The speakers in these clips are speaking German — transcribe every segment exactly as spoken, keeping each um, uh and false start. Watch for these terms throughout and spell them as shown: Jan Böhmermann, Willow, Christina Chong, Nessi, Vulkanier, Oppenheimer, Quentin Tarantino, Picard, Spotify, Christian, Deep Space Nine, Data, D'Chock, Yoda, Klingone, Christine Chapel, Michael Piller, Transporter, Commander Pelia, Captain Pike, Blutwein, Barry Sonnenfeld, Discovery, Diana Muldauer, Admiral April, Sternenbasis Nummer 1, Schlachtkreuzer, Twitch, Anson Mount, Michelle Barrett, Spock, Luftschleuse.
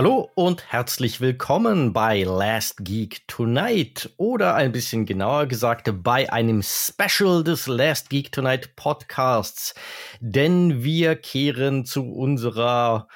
Hallo und herzlich willkommen bei Last Geek Tonight oder ein bisschen genauer gesagt bei einem Special des Last Geek Tonight Podcasts, denn wir kehren zu unserer,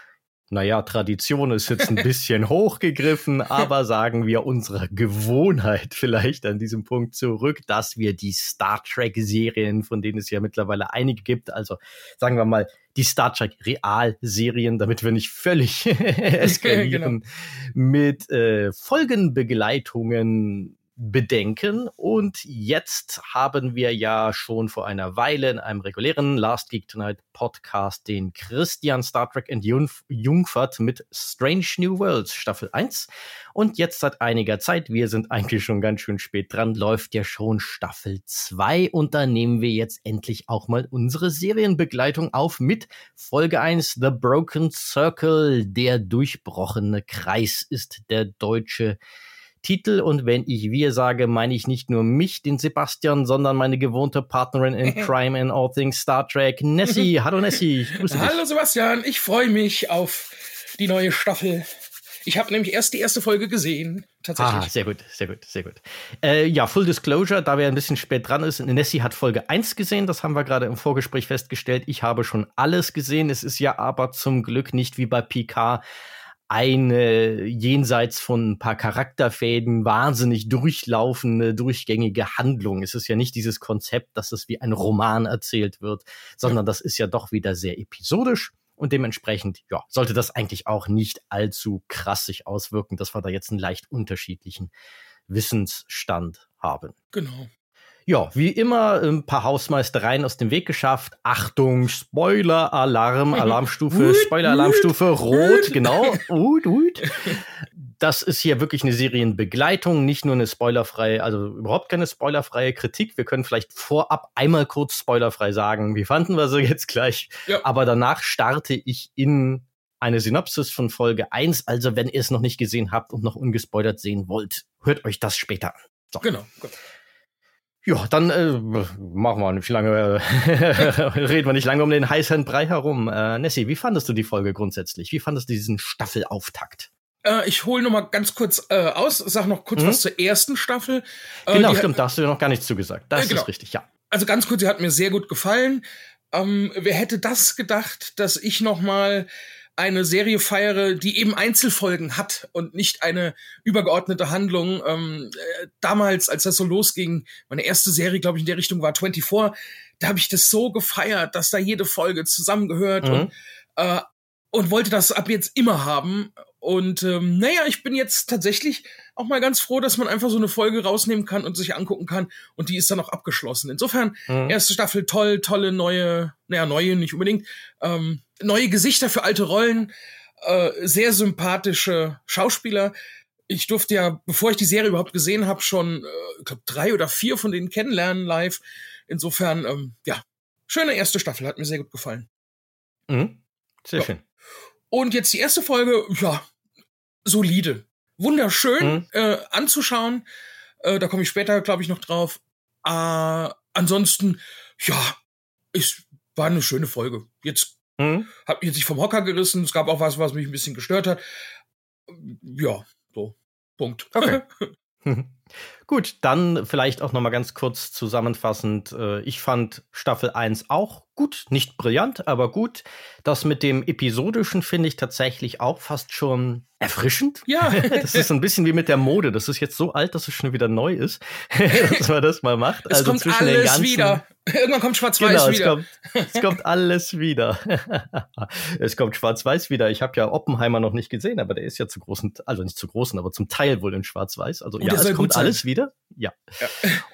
naja, Tradition ist jetzt ein bisschen hochgegriffen, aber sagen wir unserer Gewohnheit vielleicht an diesem Punkt zurück, dass wir die Star Trek Serien, von denen es ja mittlerweile einige gibt, also sagen wir mal, die Star Trek Realserien, damit wir nicht völlig eskalieren, genau. mit äh, Folgenbegleitungen bedenken. Und jetzt haben wir ja schon vor einer Weile in einem regulären Last Geek Tonight Podcast den Christian Star Trek entjungfert mit Strange New Worlds Staffel eins. Und jetzt seit einiger Zeit, wir sind eigentlich schon ganz schön spät dran, läuft ja schon Staffel zwei. Und da nehmen wir jetzt endlich auch mal unsere Serienbegleitung auf mit Folge eins, The Broken Circle, der durchbrochene Kreis ist der deutsche Titel, und wenn ich wir sage, meine ich nicht nur mich, den Sebastian, sondern meine gewohnte Partnerin in Crime and All Things Star Trek, Nessi. Hallo Nessi, ich grüße dich. Hallo Sebastian, ich freue mich auf die neue Staffel. Ich habe nämlich erst die erste Folge gesehen, tatsächlich. Ah, sehr gut, sehr gut, sehr gut. Äh, ja, Full Disclosure, da wir ein bisschen spät dran ist, Nessi hat Folge eins gesehen, das haben wir gerade im Vorgespräch festgestellt. Ich habe schon alles gesehen, es ist ja aber zum Glück nicht wie bei Picard eine jenseits von ein paar Charakterfäden wahnsinnig durchlaufende, durchgängige Handlung. Es ist ja nicht dieses Konzept, dass es wie ein Roman erzählt wird, sondern das ist ja doch wieder sehr episodisch und dementsprechend, ja, sollte das eigentlich auch nicht allzu krass sich auswirken, dass wir da jetzt einen leicht unterschiedlichen Wissensstand haben. Genau. Ja, wie immer ein paar Hausmeistereien aus dem Weg geschafft. Achtung, Spoiler-Alarm, Alarmstufe, Spoiler-Alarmstufe, rot, genau. Ut, ut. Das ist hier wirklich eine Serienbegleitung, nicht nur eine spoilerfreie, also überhaupt keine spoilerfreie Kritik. Wir können vielleicht vorab einmal kurz spoilerfrei sagen, wie fanden wir sie jetzt gleich. Ja. Aber danach starte ich in eine Synopsis von Folge eins. Also wenn ihr es noch nicht gesehen habt und noch ungespoilert sehen wollt, hört euch das später an. So. Genau, gut. Ja, dann äh, machen wir nicht lange, reden wir nicht lange um den heißen Brei herum. Äh, Nessi, wie fandest du die Folge grundsätzlich? Wie fandest du diesen Staffelauftakt? Äh, ich hole noch mal ganz kurz äh, aus, sag noch kurz mhm. was zur ersten Staffel. Äh, genau, stimmt, hat, da hast du ja noch gar nichts zugesagt. Das äh, genau. ist richtig, ja. Also ganz kurz, sie hat mir sehr gut gefallen. Ähm, wer hätte das gedacht, dass ich noch mal eine Serie feiere, die eben Einzelfolgen hat und nicht eine übergeordnete Handlung. Ähm, damals, als das so losging, meine erste Serie, glaube ich, in der Richtung war vierundzwanzig, da habe ich das so gefeiert, dass da jede Folge zusammengehört mhm. und, äh, und wollte das ab jetzt immer haben. Und ähm, naja, ich bin jetzt tatsächlich auch mal ganz froh, dass man einfach so eine Folge rausnehmen kann und sich angucken kann und die ist dann auch abgeschlossen. Insofern, mhm. erste Staffel toll, tolle neue, naja, neue nicht unbedingt, ähm, neue Gesichter für alte Rollen, äh, sehr sympathische Schauspieler. Ich durfte ja, bevor ich die Serie überhaupt gesehen habe, schon, äh, ich glaube, drei oder vier von denen kennenlernen live. Insofern, ähm, ja, schöne erste Staffel, hat mir sehr gut gefallen. Mhm. Sehr ja. schön. Und jetzt die erste Folge, ja, solide. Wunderschön mhm. äh, anzuschauen. Äh, da komme ich später, glaube ich, noch drauf. Äh, ansonsten, ja, es war eine schöne Folge. Jetzt mhm. hat mich jetzt nicht vom Hocker gerissen. Es gab auch was, was mich ein bisschen gestört hat. Ja, so, Punkt. Okay. Gut, dann vielleicht auch noch mal ganz kurz zusammenfassend. Ich fand Staffel eins auch gut, nicht brillant, aber gut. Das mit dem Episodischen finde ich tatsächlich auch fast schon erfrischend. Ja. Das ist ein bisschen wie mit der Mode. Das ist jetzt so alt, dass es schon wieder neu ist, dass man das mal macht. Es also kommt zwischen alles den ganzen wieder. Irgendwann kommt Schwarz-Weiß genau, es wieder. Kommt, es kommt alles wieder. Es kommt Schwarz-Weiß wieder. Ich habe ja Oppenheimer noch nicht gesehen, aber der ist ja zu großen, also nicht zu großen, aber zum Teil wohl in Schwarz-Weiß. Also oh, ja, es kommt alles wieder. Ja. ja.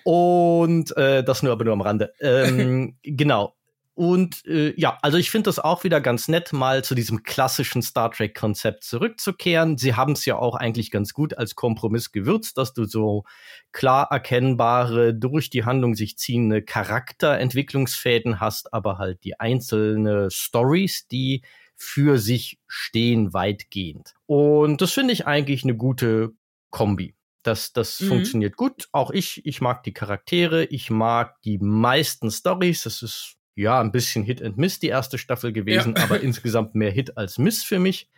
Und äh, das nur aber nur am Rande. Ähm, genau. Und äh, ja, also ich finde das auch wieder ganz nett, mal zu diesem klassischen Star Trek-Konzept zurückzukehren. Sie haben es ja auch eigentlich ganz gut als Kompromiss gewürzt, dass du so klar erkennbare, durch die Handlung sich ziehende Charakterentwicklungsfäden hast, aber halt die einzelnen Storys, die für sich stehen, weitgehend. Und das finde ich eigentlich eine gute Kombi. Das, das mhm. funktioniert gut. Auch ich, ich mag die Charaktere, ich mag die meisten Storys. Das ist ja ein bisschen Hit and Miss die erste Staffel gewesen, ja. aber insgesamt mehr Hit als Miss für mich.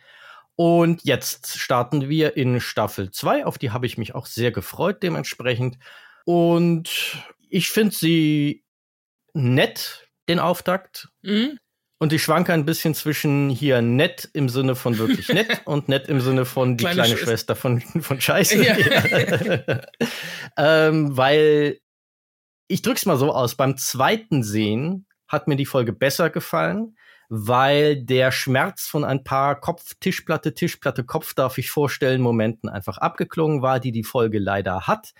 Und jetzt starten wir in Staffel zwei. Auf die habe ich mich auch sehr gefreut dementsprechend. Und ich finde sie nett, den Auftakt. Mhm. Und ich schwanke ein bisschen zwischen hier nett im Sinne von wirklich nett und nett im Sinne von die kleine, kleine Sch- Schwester von, von Scheiße. Ja. ähm, weil, ich drück's mal so aus, beim zweiten Sehen hat mir die Folge besser gefallen, weil der Schmerz von ein paar Kopf, Tischplatte, Tischplatte, Kopf darf ich vorstellen, Momenten einfach abgeklungen war, die die Folge leider hat.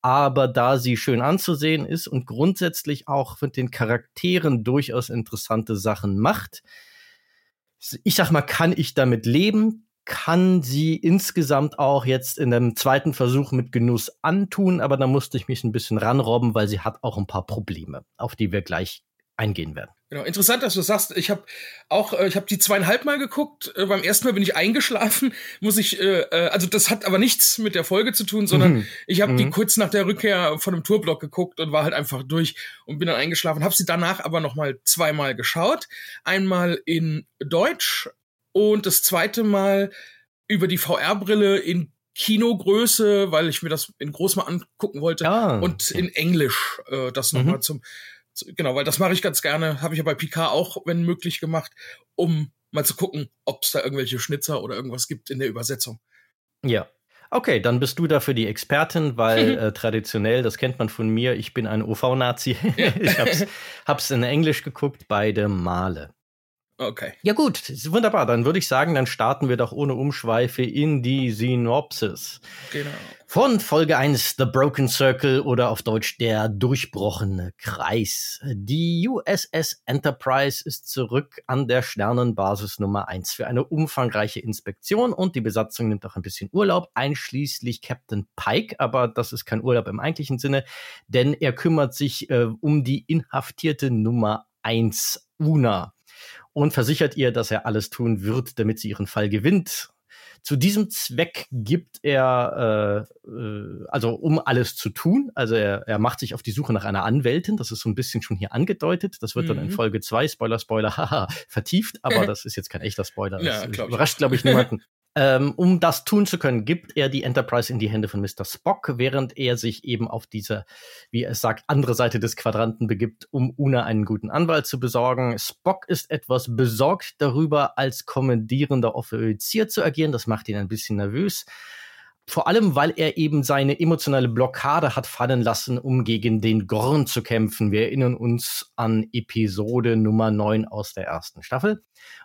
Aber da sie schön anzusehen ist und grundsätzlich auch mit den Charakteren durchaus interessante Sachen macht, ich sag mal, kann ich damit leben, kann sie insgesamt auch jetzt in einem zweiten Versuch mit Genuss antun, aber da musste ich mich ein bisschen ranrobben, weil sie hat auch ein paar Probleme, auf die wir gleich eingehen werden. Genau, interessant, dass du sagst. Ich habe auch, ich habe die zweieinhalb Mal geguckt. Beim ersten Mal bin ich eingeschlafen. Muss ich, äh, also das hat aber nichts mit der Folge zu tun, sondern mhm. ich habe mhm. die kurz nach der Rückkehr von einem Tourblock geguckt und war halt einfach durch und bin dann eingeschlafen. Habe sie danach aber noch mal zweimal geschaut. Einmal in Deutsch und das zweite Mal über die V R-Brille in Kinogröße, weil ich mir das in groß mal angucken wollte ah, und okay. in Englisch äh, das noch mhm. mal zum Genau, weil das mache ich ganz gerne, habe ich ja bei Picard auch, wenn möglich, gemacht, um mal zu gucken, ob es da irgendwelche Schnitzer oder irgendwas gibt in der Übersetzung. Ja, okay, dann bist du dafür die Expertin, weil äh, traditionell, das kennt man von mir, ich bin ein O V-Nazi. Ja. Ich hab's, hab's in Englisch geguckt, beide Male. Okay. Ja gut, wunderbar, dann würde ich sagen, dann starten wir doch ohne Umschweife in die Synopsis. Genau. Von Folge eins, The Broken Circle oder auf Deutsch der durchbrochene Kreis. Die U S S Enterprise ist zurück an der Sternenbasis Nummer eins für eine umfangreiche Inspektion und die Besatzung nimmt auch ein bisschen Urlaub, einschließlich Captain Pike, aber das ist kein Urlaub im eigentlichen Sinne, denn er kümmert sich äh, um die inhaftierte Nummer eins, Una. Und versichert ihr, dass er alles tun wird, damit sie ihren Fall gewinnt. Zu diesem Zweck gibt er, äh, äh, also um alles zu tun, also er, er macht sich auf die Suche nach einer Anwältin, das ist so ein bisschen schon hier angedeutet, das wird mhm. dann in Folge zwei, Spoiler, Spoiler, haha, vertieft, aber das ist jetzt kein echter Spoiler, das ja, glaub überrascht, glaube ich, niemanden. Ähm, um das tun zu können, gibt er die Enterprise in die Hände von Mister Spock, während er sich eben auf diese, wie er sagt, andere Seite des Quadranten begibt, um Una einen guten Anwalt zu besorgen. Spock ist etwas besorgt darüber, als kommandierender Offizier zu agieren. Das macht ihn ein bisschen nervös. Vor allem, weil er eben seine emotionale Blockade hat fallen lassen, um gegen den Gorn zu kämpfen. Wir erinnern uns an Episode Nummer neun aus der ersten Staffel.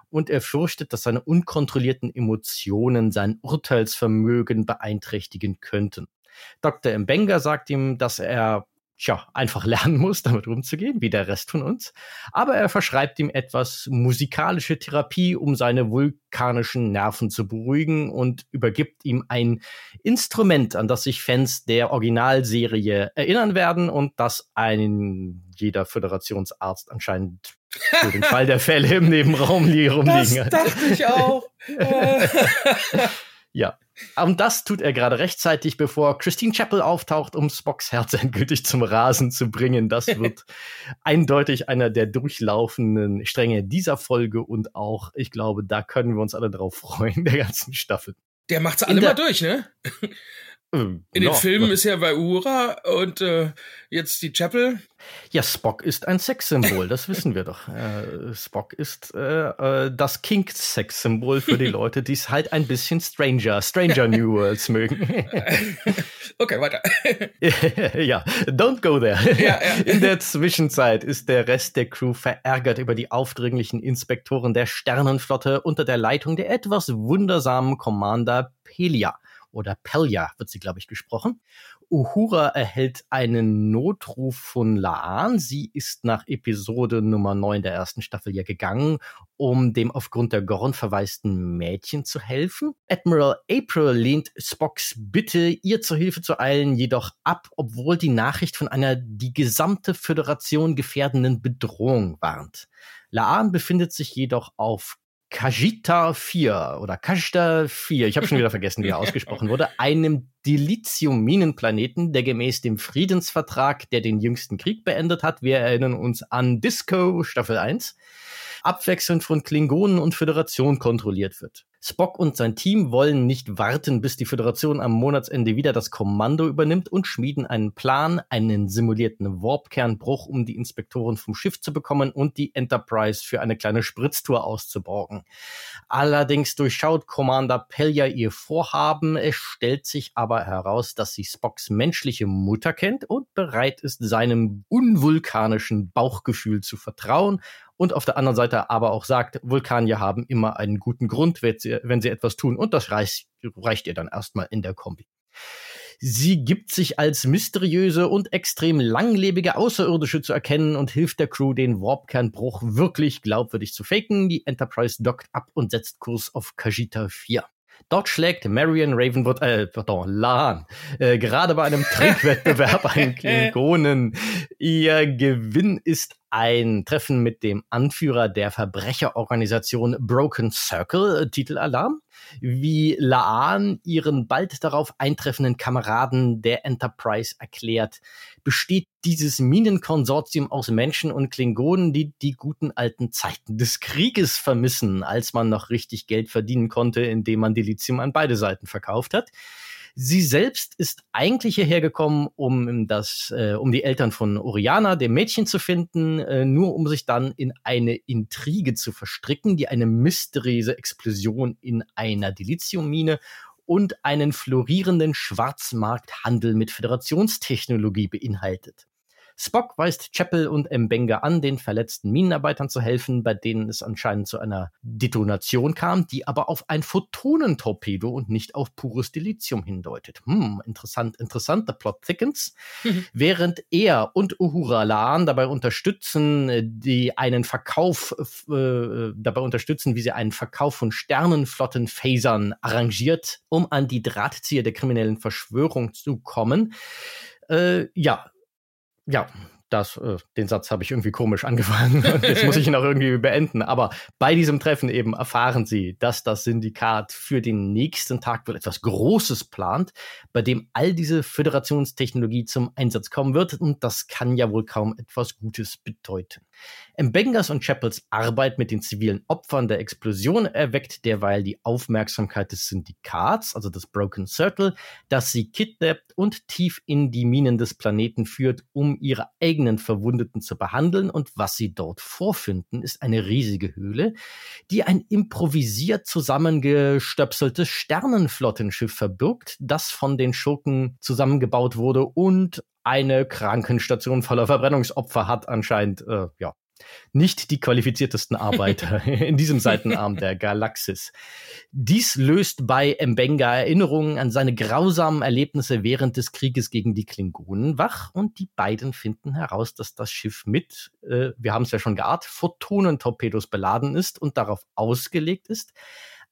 Und er fürchtet, dass seine unkontrollierten Emotionen sein Urteilsvermögen beeinträchtigen könnten. Doktor M'Benga sagt ihm, dass er tja, einfach lernen muss, damit umzugehen, wie der Rest von uns. Aber er verschreibt ihm etwas musikalische Therapie, um seine vulkanischen Nerven zu beruhigen und übergibt ihm ein Instrument, an das sich Fans der Originalserie erinnern werden und das ein jeder Föderationsarzt anscheinend für den Fall der Fälle im Nebenraum rumliegen hat. Das dachte ich auch. Ja. Und das tut er gerade rechtzeitig, bevor Christine Chapel auftaucht, um Spocks Herz endgültig zum Rasen zu bringen. Das wird eindeutig einer der durchlaufenden Stränge dieser Folge und auch, ich glaube, da können wir uns alle drauf freuen, der ganzen Staffel. Der macht's alle mal durch, ne? In den no, Filmen ist ja bei Uhura und äh, jetzt die Chapel. Ja, Spock ist ein Sexsymbol, das wissen wir doch. Äh, Spock ist äh, das Kink-Sex-Symbol für die Leute, die es halt ein bisschen Stranger, Stranger New Worlds mögen. Okay, weiter. Ja, don't go there. Ja, ja. In der Zwischenzeit ist der Rest der Crew verärgert über die aufdringlichen Inspektoren der Sternenflotte unter der Leitung der etwas wundersamen Commander Pelia. Oder Pelia wird sie, glaube ich, gesprochen. Uhura erhält einen Notruf von La'an. Sie ist nach Episode Nummer neun der ersten Staffel ja gegangen, um dem aufgrund der Gorn verwaisten Mädchen zu helfen. Admiral April lehnt Spocks Bitte, ihr zur Hilfe zu eilen, jedoch ab, obwohl die Nachricht von einer die gesamte Föderation gefährdenden Bedrohung warnt. La'an befindet sich jedoch auf Kajita vier oder Kajita vier, ich habe schon wieder vergessen, wie er ausgesprochen wurde, einem Dilithium-Minenplaneten, der gemäß dem Friedensvertrag, der den jüngsten Krieg beendet hat, wir erinnern uns an Disco Staffel eins, abwechselnd von Klingonen und Föderation kontrolliert wird. Spock und sein Team wollen nicht warten, bis die Föderation am Monatsende wieder das Kommando übernimmt und schmieden einen Plan, einen simulierten Warpkernbruch, um die Inspektoren vom Schiff zu bekommen und die Enterprise für eine kleine Spritztour auszuborgen. Allerdings durchschaut Commander Pelia ihr Vorhaben. Es stellt sich aber heraus, dass sie Spocks menschliche Mutter kennt und bereit ist, seinem unvulkanischen Bauchgefühl zu vertrauen. Und auf der anderen Seite aber auch sagt, Vulkanier haben immer einen guten Grund, wenn sie, wenn sie etwas tun. Und das reicht, reicht ihr dann erstmal in der Kombi. Sie gibt sich als mysteriöse und extrem langlebige Außerirdische zu erkennen und hilft der Crew, den Warpkernbruch wirklich glaubwürdig zu faken. Die Enterprise dockt ab und setzt Kurs auf Kajita vier. Dort schlägt Marion Ravenwood, äh, pardon, La'an, äh, gerade bei einem Trinkwettbewerb einen Klingonen. Ihr Gewinn ist ein Treffen mit dem Anführer der Verbrecherorganisation Broken Circle, Titelalarm, wie La'an ihren bald darauf eintreffenden Kameraden der Enterprise erklärt, besteht dieses Minenkonsortium aus Menschen und Klingonen, die die guten alten Zeiten des Krieges vermissen, als man noch richtig Geld verdienen konnte, indem man Dilithium an beide Seiten verkauft hat. Sie selbst ist eigentlich hierher gekommen, um das, äh, um die Eltern von Oriana, dem Mädchen, zu finden, äh, nur um sich dann in eine Intrige zu verstricken, die eine mysteriöse Explosion in einer Dilithiummine und einen florierenden Schwarzmarkthandel mit Föderationstechnologie beinhaltet. Spock weist Chapel und M'Benga an, den verletzten Minenarbeitern zu helfen, bei denen es anscheinend zu einer Detonation kam, die aber auf ein Photonentorpedo und nicht auf pures Dilithium hindeutet. Hm, interessant, interessant, the plot thickens. Mhm. Während er und Uhura La'an dabei unterstützen, die einen Verkauf, äh, dabei unterstützen, wie sie einen Verkauf von Sternenflotten-Phasern arrangiert, um an die Drahtzieher der kriminellen Verschwörung zu kommen. Äh, ja, Ja, das, äh, den Satz habe ich irgendwie komisch angefangen. Jetzt muss ich ihn auch irgendwie beenden. Aber bei diesem Treffen eben erfahren sie, dass das Syndikat für den nächsten Tag wohl etwas Großes plant, bei dem all diese Föderationstechnologie zum Einsatz kommen wird. Und das kann ja wohl kaum etwas Gutes bedeuten. M'Bengas und Chapels Arbeit mit den zivilen Opfern der Explosion erweckt derweil die Aufmerksamkeit des Syndikats, also des Broken Circle, das sie kidnappt und tief in die Minen des Planeten führt, um ihre eigenen Verwundeten zu behandeln. Und was sie dort vorfinden, ist eine riesige Höhle, die ein improvisiert zusammengestöpseltes Sternenflottenschiff verbirgt, das von den Schurken zusammengebaut wurde und eine Krankenstation voller Verbrennungsopfer hat anscheinend, äh, ja, nicht die qualifiziertesten Arbeiter in diesem Seitenarm der Galaxis. Dies löst bei M'Benga Erinnerungen an seine grausamen Erlebnisse während des Krieges gegen die Klingonen wach und die beiden finden heraus, dass das Schiff mit, äh, wir haben es ja schon geahnt, Photonentorpedos beladen ist und darauf ausgelegt ist,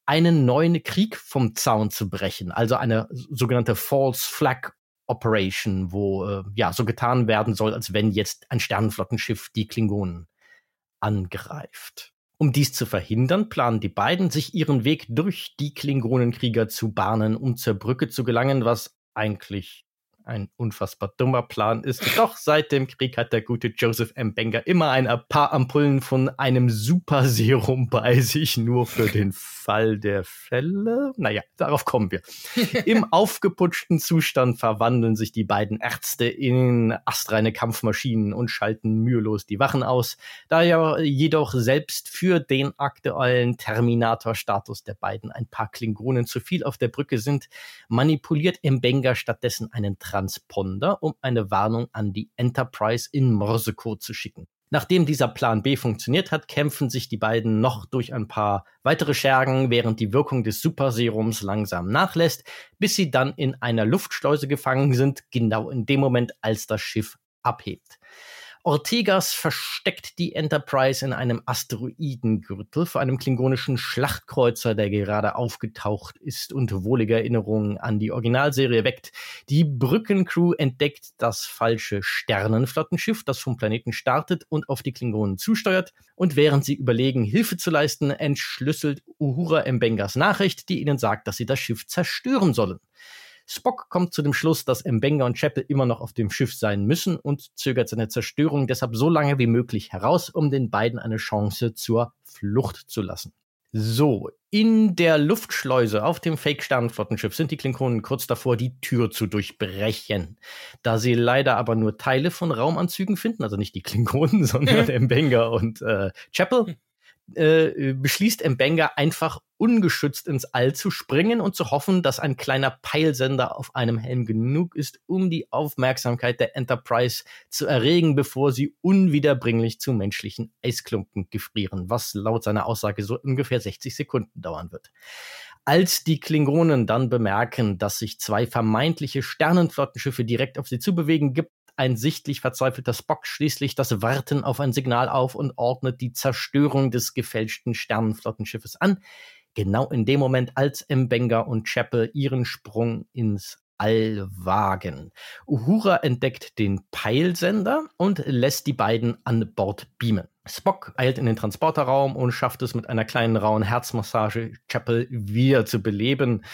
einen neuen Krieg vom Zaun zu brechen, also eine sogenannte False Flag Operation, wo äh, ja so getan werden soll, als wenn jetzt ein Sternenflottenschiff die Klingonen angreift. Um dies zu verhindern, planen die beiden, sich ihren Weg durch die Klingonenkrieger zu bahnen, um zur Brücke zu gelangen, was eigentlich ein unfassbar dummer Plan ist. Doch seit dem Krieg hat der gute Joseph M'Benga immer ein paar Ampullen von einem Super-Serum bei sich, nur für den Fall der Fälle. Naja, darauf kommen wir. Im aufgeputschten Zustand verwandeln sich die beiden Ärzte in astreine Kampfmaschinen und schalten mühelos die Wachen aus, da ja jedoch selbst für den aktuellen Terminator-Status der beiden ein paar Klingonen zu viel auf der Brücke sind, manipuliert M'Benga stattdessen einen Transponder, um eine Warnung an die Enterprise in Morsecode zu schicken. Nachdem dieser Plan B funktioniert hat, kämpfen sich die beiden noch durch ein paar weitere Schergen, während die Wirkung des Superserums langsam nachlässt, bis sie dann in einer Luftschleuse gefangen sind, genau in dem Moment, als das Schiff abhebt. Ortegas versteckt die Enterprise in einem Asteroidengürtel vor einem klingonischen Schlachtkreuzer, der gerade aufgetaucht ist und wohlige Erinnerungen an die Originalserie weckt. Die Brückencrew entdeckt das falsche Sternenflottenschiff, das vom Planeten startet und auf die Klingonen zusteuert. Und während sie überlegen, Hilfe zu leisten, entschlüsselt Uhura M'Bengas Nachricht, die ihnen sagt, dass sie das Schiff zerstören sollen. Spock kommt zu dem Schluss, dass M'Benga und Chapel immer noch auf dem Schiff sein müssen und zögert seine Zerstörung deshalb so lange wie möglich heraus, um den beiden eine Chance zur Flucht zu lassen. So, in der Luftschleuse auf dem Fake-Sternenflottenschiff sind die Klingonen kurz davor, die Tür zu durchbrechen. Da sie leider aber nur Teile von Raumanzügen finden, also nicht die Klingonen, sondern M'Benga und äh, Chapel, äh, beschließt M'Benga einfach ungeschützt ins All zu springen und zu hoffen, dass ein kleiner Peilsender auf einem Helm genug ist, um die Aufmerksamkeit der Enterprise zu erregen, bevor sie unwiederbringlich zu menschlichen Eisklumpen gefrieren, was laut seiner Aussage so ungefähr sechzig Sekunden dauern wird. Als die Klingonen dann bemerken, dass sich zwei vermeintliche Sternenflottenschiffe direkt auf sie zubewegen, gibt ein sichtlich verzweifelter Spock schließlich das Warten auf ein Signal auf und ordnet die Zerstörung des gefälschten Sternenflottenschiffes an. Genau in dem Moment, als M'Benga und Chapel ihren Sprung ins All wagen. Uhura entdeckt den Peilsender und lässt die beiden an Bord beamen. Spock eilt in den Transporterraum und schafft es mit einer kleinen rauen Herzmassage, Chapel wieder zu beleben.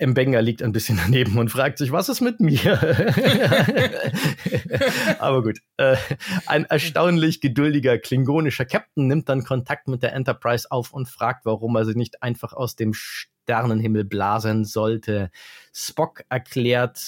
M'Benga liegt ein bisschen daneben und fragt sich, was ist mit mir? Aber gut, äh, ein erstaunlich geduldiger klingonischer Captain nimmt dann Kontakt mit der Enterprise auf und fragt, warum er sie nicht einfach aus dem Sternenhimmel blasen sollte. Spock erklärt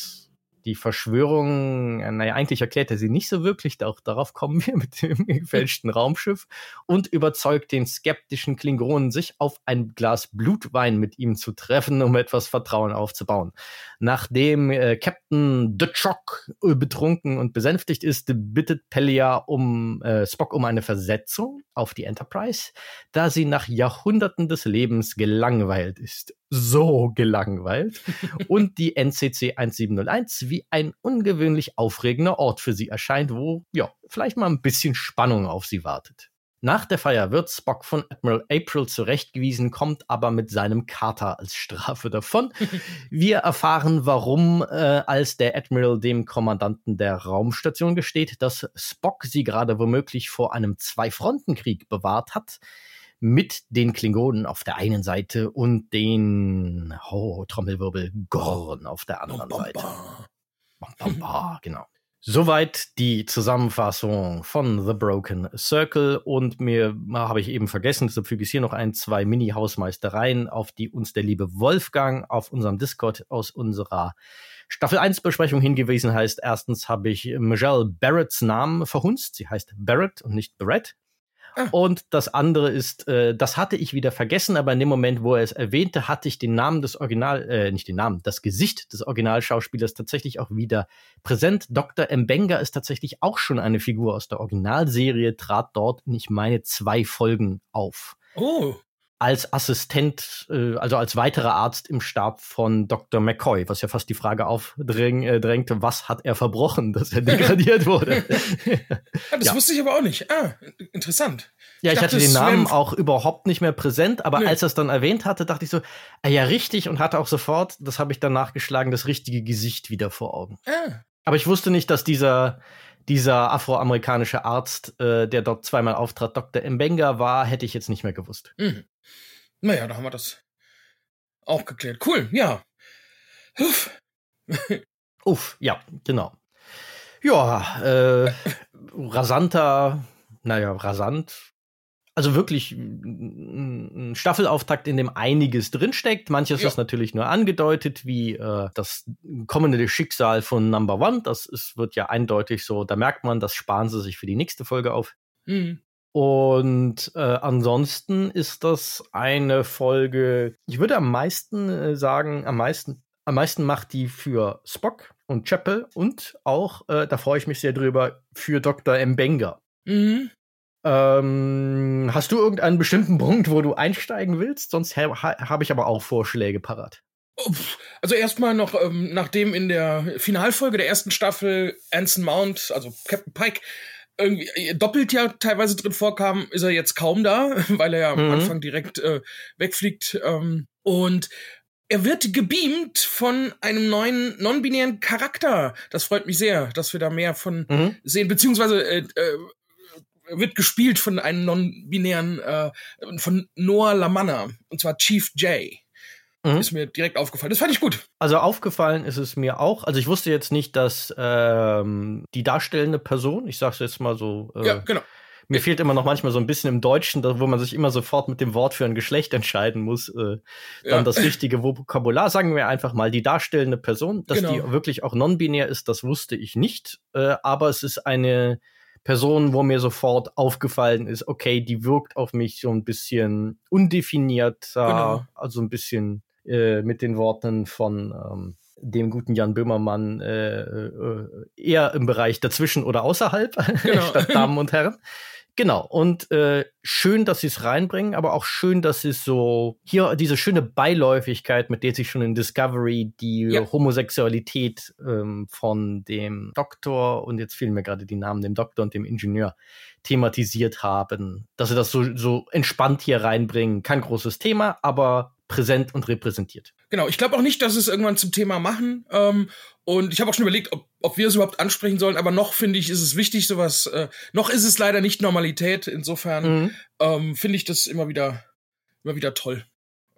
die Verschwörung, naja, eigentlich erklärt er sie nicht so wirklich, auch darauf kommen wir mit dem gefälschten Raumschiff, und überzeugt den skeptischen Klingonen, sich auf ein Glas Blutwein mit ihm zu treffen, um etwas Vertrauen aufzubauen. Nachdem äh, Captain D'Chock betrunken und besänftigt ist, bittet Pelia um äh, Spock um eine Versetzung auf die Enterprise, da sie nach Jahrhunderten des Lebens gelangweilt ist. So gelangweilt und die N C C eins sieben null eins wie ein ungewöhnlich aufregender Ort für sie erscheint, wo ja vielleicht mal ein bisschen Spannung auf sie wartet. Nach der Feier wird Spock von Admiral April zurechtgewiesen, kommt aber mit seinem Kater als Strafe davon. Wir erfahren, warum, äh, als der Admiral dem Kommandanten der Raumstation gesteht, dass Spock sie gerade womöglich vor einem Zwei-Fronten-Krieg bewahrt hat, mit den Klingonen auf der einen Seite und den, oh, Trommelwirbel, Gorn auf der anderen Seite. Bam, bam, bam, genau. Soweit die Zusammenfassung von The Broken Circle, und mir habe ich eben vergessen, deshalb füge ich hier noch ein, zwei Mini-Hausmeistereien, auf die uns der liebe Wolfgang auf unserem Discord aus unserer Staffel eins Besprechung hingewiesen heißt. Erstens habe ich Michelle Barretts Namen verhunzt, sie heißt Barrett und nicht Barrett. Und das andere ist, äh, das hatte ich wieder vergessen, aber in dem Moment, wo er es erwähnte, hatte ich den Namen des Original, äh, nicht den Namen, das Gesicht des Originalschauspielers tatsächlich auch wieder präsent. Doktor M'Benga ist tatsächlich auch schon eine Figur aus der Originalserie, trat dort, ich meine, zwei Folgen auf. Oh. Als Assistent, äh, also als weiterer Arzt im Stab von Doktor McCoy, was ja fast die Frage aufdrängte, äh, was hat er verbrochen, dass er degradiert wurde? Ja, das ja. wusste ich aber auch nicht. Ah, interessant. Ja, ich, ich dachte, hatte den Namen auch überhaupt nicht mehr präsent, aber nee. Als er es dann erwähnt hatte, dachte ich so, ah, ja, richtig, und hatte auch sofort, das habe ich dann nachgeschlagen, das richtige Gesicht wieder vor Augen. Ah. Aber ich wusste nicht, dass dieser... Dieser afroamerikanische Arzt, äh, der dort zweimal auftrat, Doktor M'Benga war, hätte ich jetzt nicht mehr gewusst. Mhm. Naja, da haben wir das auch geklärt. Cool, ja. Uff. Uff, ja, genau. Ja, äh, rasanter, naja, rasant. Also wirklich ein Staffelauftakt, in dem einiges drinsteckt. Manches ja. ist natürlich nur angedeutet, wie äh, das kommende Schicksal von Number One. Das ist, wird ja eindeutig so, da merkt man, das sparen sie sich für die nächste Folge auf. Mhm. Und äh, ansonsten ist das eine Folge, ich würde am meisten äh, sagen, am meisten, am meisten macht die für Spock und Chapel und auch, äh, da freue ich mich sehr drüber, für Doktor M'Benga. Mhm. Ähm, hast du irgendeinen bestimmten Punkt, wo du einsteigen willst? Sonst ha- ha- habe ich aber auch Vorschläge parat. Also erstmal noch, ähm, nachdem in der Finalfolge der ersten Staffel Anson Mount, also Captain Pike, irgendwie doppelt ja teilweise drin vorkam, ist er jetzt kaum da, weil er ja mhm. am Anfang direkt äh, wegfliegt. Ähm, und er wird gebeamt von einem neuen non-binären Charakter. Das freut mich sehr, dass wir da mehr von mhm. sehen, beziehungsweise äh, äh, wird gespielt von einem non-binären, äh, von Noah Lamanna, und zwar Chief Jay. Mhm. Ist mir direkt aufgefallen. Das fand ich gut. Also aufgefallen ist es mir auch. Also ich wusste jetzt nicht, dass ähm, die darstellende Person, ich sag's jetzt mal so, äh, ja, genau. mir fehlt immer noch manchmal so ein bisschen im Deutschen, wo man sich immer sofort mit dem Wort für ein Geschlecht entscheiden muss, äh, ja. dann das richtige Vokabular. Sagen wir einfach mal, die darstellende Person, dass genau. die wirklich auch non-binär ist, das wusste ich nicht. Äh, aber es ist eine Person, wo mir sofort aufgefallen ist, okay, die wirkt auf mich so ein bisschen undefiniert, genau. also ein bisschen äh, mit den Worten von ähm, dem guten Jan Böhmermann äh, äh, eher im Bereich dazwischen oder außerhalb, genau. statt Damen und Herren. Genau, und äh, schön, dass sie es reinbringen, aber auch schön, dass es so, hier diese schöne Beiläufigkeit, mit der sich schon in Discovery die ja. Homosexualität ähm, von dem Doktor, und jetzt fehlen mir gerade die Namen, dem Doktor und dem Ingenieur, thematisiert haben. Dass sie das so, so entspannt hier reinbringen, kein großes Thema, aber präsent und repräsentiert. Genau, ich glaube auch nicht, dass es irgendwann zum Thema machen. Ähm, und ich habe auch schon überlegt, ob, ob wir es überhaupt ansprechen sollen. Aber noch, finde ich, ist es wichtig, sowas. Äh, noch ist es leider nicht Normalität. Insofern mhm. ähm, finde ich das immer wieder, immer wieder toll.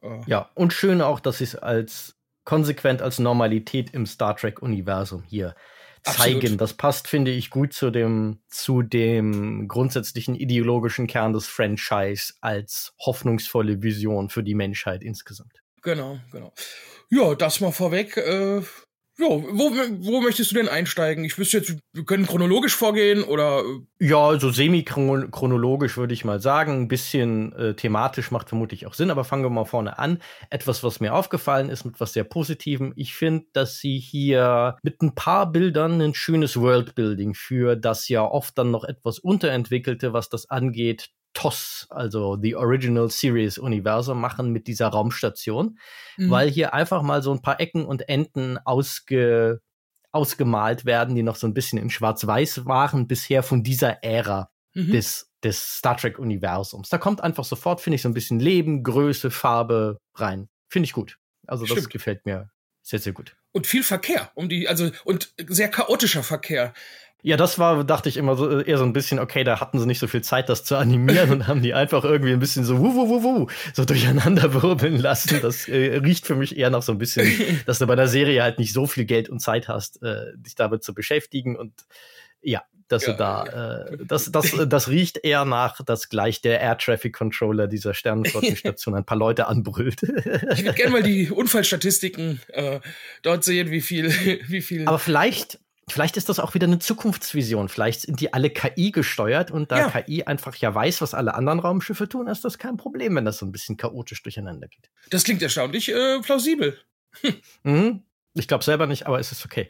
Äh. Ja, und schön auch, dass sie es als konsequent als Normalität im Star Trek-Universum hier zeigen. Absolut. Das passt, finde ich, gut zu dem, zu dem grundsätzlichen ideologischen Kern des Franchise als hoffnungsvolle Vision für die Menschheit insgesamt. Genau, genau. Ja, das mal vorweg. Äh, ja, wo, wo möchtest du denn einsteigen? Ich wüsste jetzt, wir können chronologisch vorgehen oder? Ja, so semi-chronologisch würde ich mal sagen. Ein bisschen äh, thematisch macht vermutlich auch Sinn, aber fangen wir mal vorne an. Etwas, was mir aufgefallen ist, mit was sehr Positivem. Ich finde, dass sie hier mit ein paar Bildern ein schönes Worldbuilding für das ja oft dann noch etwas unterentwickelte, was das angeht, T O S, also The Original Series Universum, machen mit dieser Raumstation, mhm. weil hier einfach mal so ein paar Ecken und Enden ausge, ausgemalt werden, die noch so ein bisschen in Schwarz-Weiß waren, bisher von dieser Ära mhm. des, des Star Trek Universums. Da kommt einfach sofort, finde ich, so ein bisschen Leben, Größe, Farbe rein. Finde ich gut. Also das Stimmt. gefällt mir sehr, sehr gut. Und viel Verkehr, um die, also, und sehr chaotischer Verkehr. Ja, das war, dachte ich immer so, eher so ein bisschen, okay, da hatten sie nicht so viel Zeit, das zu animieren und haben die einfach irgendwie ein bisschen so wuh, wuh, wuh, wuh, so durcheinander wirbeln lassen. Das äh, riecht für mich eher nach so ein bisschen, dass du bei der Serie halt nicht so viel Geld und Zeit hast, äh, dich damit zu beschäftigen. Und ja, dass ja, du da, ja. äh, das, das, das, das riecht eher nach, dass gleich der Air Traffic Controller dieser Sternenflottenstation ein paar Leute anbrüllt. Ich würde gerne mal die Unfallstatistiken äh, dort sehen, wie viel, wie viel. Aber vielleicht. Vielleicht ist das auch wieder eine Zukunftsvision. Vielleicht sind die alle K I gesteuert und da ja. K I einfach ja weiß, was alle anderen Raumschiffe tun, ist das kein Problem, wenn das so ein bisschen chaotisch durcheinander geht. Das klingt erstaunlich äh, plausibel. Hm. Mhm. Ich glaube selber nicht, aber es ist okay.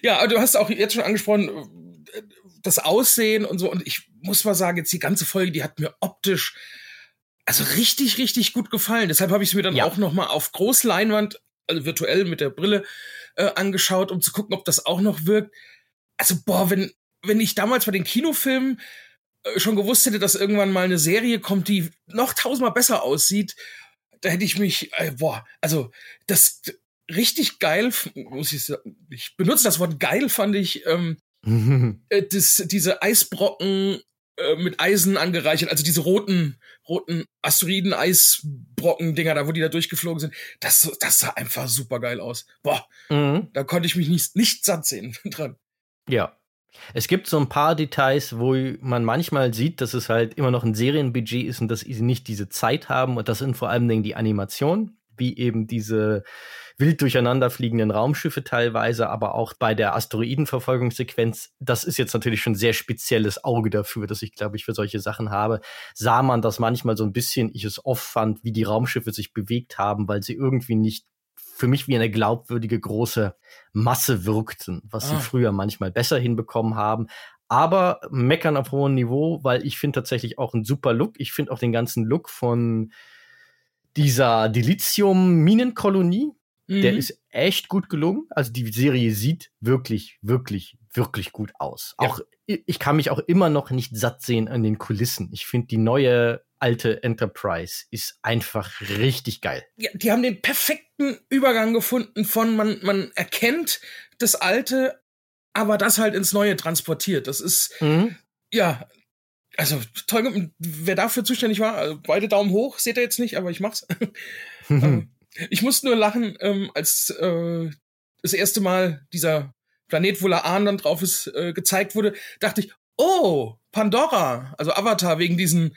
Ja, aber du hast auch jetzt schon angesprochen, das Aussehen und so. Und ich muss mal sagen, jetzt die ganze Folge, die hat mir optisch also richtig, richtig gut gefallen. Deshalb habe ich es mir dann ja. auch noch mal auf Großleinwand, also virtuell mit der Brille, Äh, angeschaut, um zu gucken, ob das auch noch wirkt. Also, boah, wenn, wenn ich damals bei den Kinofilmen äh, schon gewusst hätte, dass irgendwann mal eine Serie kommt, die noch tausendmal besser aussieht, da hätte ich mich, äh, boah, also, das richtig geil, muss ich sagen, ich benutze das Wort geil, fand ich, ähm, äh, das, diese Eisbrocken äh, mit Eisen angereichert, also diese roten, roten Asteroiden-Eisbrocken-Dinger, da wo die da durchgeflogen sind, das, das sah einfach super geil aus. Boah, mhm. da konnte ich mich nicht, nicht satt sehen dran. Ja. Es gibt so ein paar Details, wo man manchmal sieht, dass es halt immer noch ein Serienbudget ist und dass sie nicht diese Zeit haben. Und das sind vor allem die Animationen, wie eben diese wild durcheinander fliegenden Raumschiffe teilweise, aber auch bei der Asteroidenverfolgungssequenz, das ist jetzt natürlich schon sehr spezielles Auge dafür, dass ich, glaube ich, für solche Sachen habe, sah man das manchmal so ein bisschen, ich es oft fand, wie die Raumschiffe sich bewegt haben, weil sie irgendwie nicht für mich wie eine glaubwürdige große Masse wirkten, was ah. sie früher manchmal besser hinbekommen haben. Aber meckern auf hohem Niveau, weil ich finde tatsächlich auch einen super Look. Ich finde auch den ganzen Look von dieser Dilithium-Minenkolonie, der mhm. ist echt gut gelungen. Also die Serie sieht wirklich, wirklich, wirklich gut aus. Ja. Auch ich kann mich auch immer noch nicht satt sehen an den Kulissen. Ich finde, die neue alte Enterprise ist einfach richtig geil. Ja, die haben den perfekten Übergang gefunden von man, man erkennt das Alte, aber das halt ins Neue transportiert. Das ist, mhm. ja, also toll. Wer dafür zuständig war, beide Daumen hoch, seht ihr jetzt nicht, aber ich mach's. Mhm. Ich musste nur lachen, ähm, als äh, das erste Mal dieser Planet, wo La'an dann drauf ist, äh, gezeigt wurde, dachte ich, oh, Pandora, also Avatar, wegen diesen,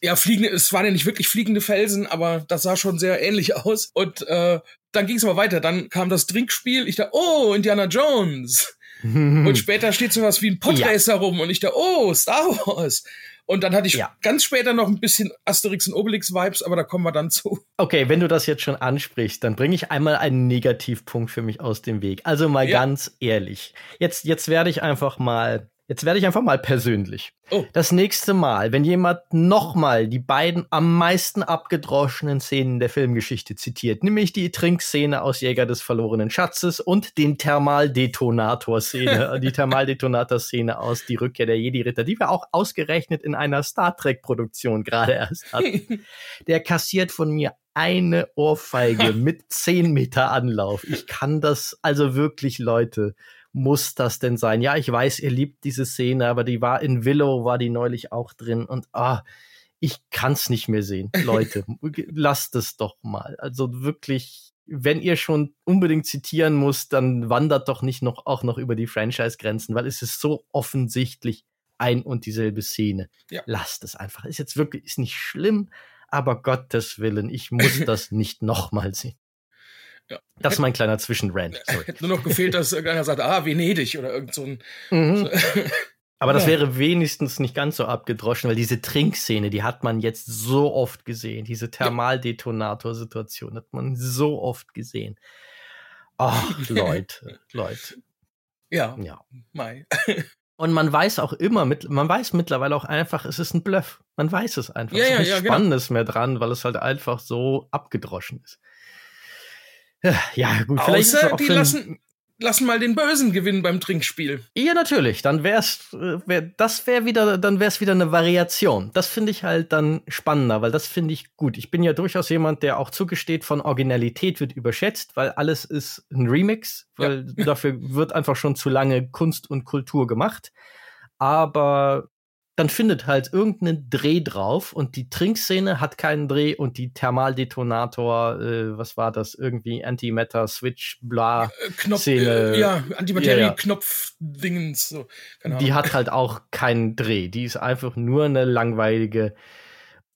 ja, fliegende, es waren ja nicht wirklich fliegende Felsen, aber das sah schon sehr ähnlich aus. Und äh, dann ging es mal weiter, dann kam das Trinkspiel, ich dachte, oh, Indiana Jones. Und später steht sowas wie ein Podracer ja. rum und ich dachte, oh, Star Wars. Und dann hatte ich ja. ganz später noch ein bisschen Asterix- und Obelix-Vibes, aber da kommen wir dann zu. Okay, wenn du das jetzt schon ansprichst, dann bringe ich einmal einen Negativpunkt für mich aus dem Weg. Also mal ja. ganz ehrlich. Jetzt, jetzt werde ich einfach mal, jetzt werde ich einfach mal persönlich. Oh. Das nächste Mal, wenn jemand nochmal die beiden am meisten abgedroschenen Szenen der Filmgeschichte zitiert, nämlich die Trinkszene aus Jäger des verlorenen Schatzes und den Thermaldetonator-Szene, die Thermaldetonator-Szene aus Die Rückkehr der Jedi-Ritter, die wir auch ausgerechnet in einer Star Trek-Produktion gerade erst hatten, der kassiert von mir eine Ohrfeige mit zehn Meter Anlauf. Ich kann das, also wirklich, Leute, muss das denn sein? Ja, ich weiß, ihr liebt diese Szene, aber die war in Willow, war die neulich auch drin und ah, ich kann's nicht mehr sehen. Leute, lasst es doch mal. Also wirklich, wenn ihr schon unbedingt zitieren müsst, dann wandert doch nicht noch auch noch über die Franchise-Grenzen, weil es ist so offensichtlich ein und dieselbe Szene. Ja. Lasst es einfach. Ist jetzt wirklich, ist nicht schlimm, aber Gottes Willen, ich muss das nicht nochmal sehen. Ja. Das ist mein kleiner Zwischenrant. Hätte nur noch gefehlt, dass irgendeiner sagt, ah, Venedig oder irgend so ein... Mhm. So. Aber das ja. wäre wenigstens nicht ganz so abgedroschen, weil diese Trinkszene, die hat man jetzt so oft gesehen. Diese Thermaldetonator-Situation hat man so oft gesehen. Ach, Leute, Leute. Ja, ja. Mai. Und man weiß auch immer, man weiß mittlerweile auch einfach, es ist ein Bluff. Man weiß es einfach. Ja, es ist ja, nichts ja, Spannendes genau. mehr dran, weil es halt einfach so abgedroschen ist. Ja, gut, vielleicht außer, auch die lassen, lassen mal den Bösen gewinnen beim Trinkspiel. Ja, natürlich. Dann wär's, wär, das wäre wieder, dann wär's wieder eine Variation. Das finde ich halt dann spannender, weil das finde ich gut. Ich bin ja durchaus jemand, der auch zugesteht, von Originalität wird überschätzt, weil alles ist ein Remix, weil ja. dafür wird einfach schon zu lange Kunst und Kultur gemacht. Aber dann findet halt irgendeinen Dreh drauf und die Trinkszene hat keinen Dreh und die Thermaldetonator, äh, was war das, irgendwie Antimatter-Switch, bla, Knopf, Szene. Äh, ja, Antimaterie-Knopf-Dingens. Ja, ja. so. Genau. Die hat halt auch keinen Dreh. Die ist einfach nur eine langweilige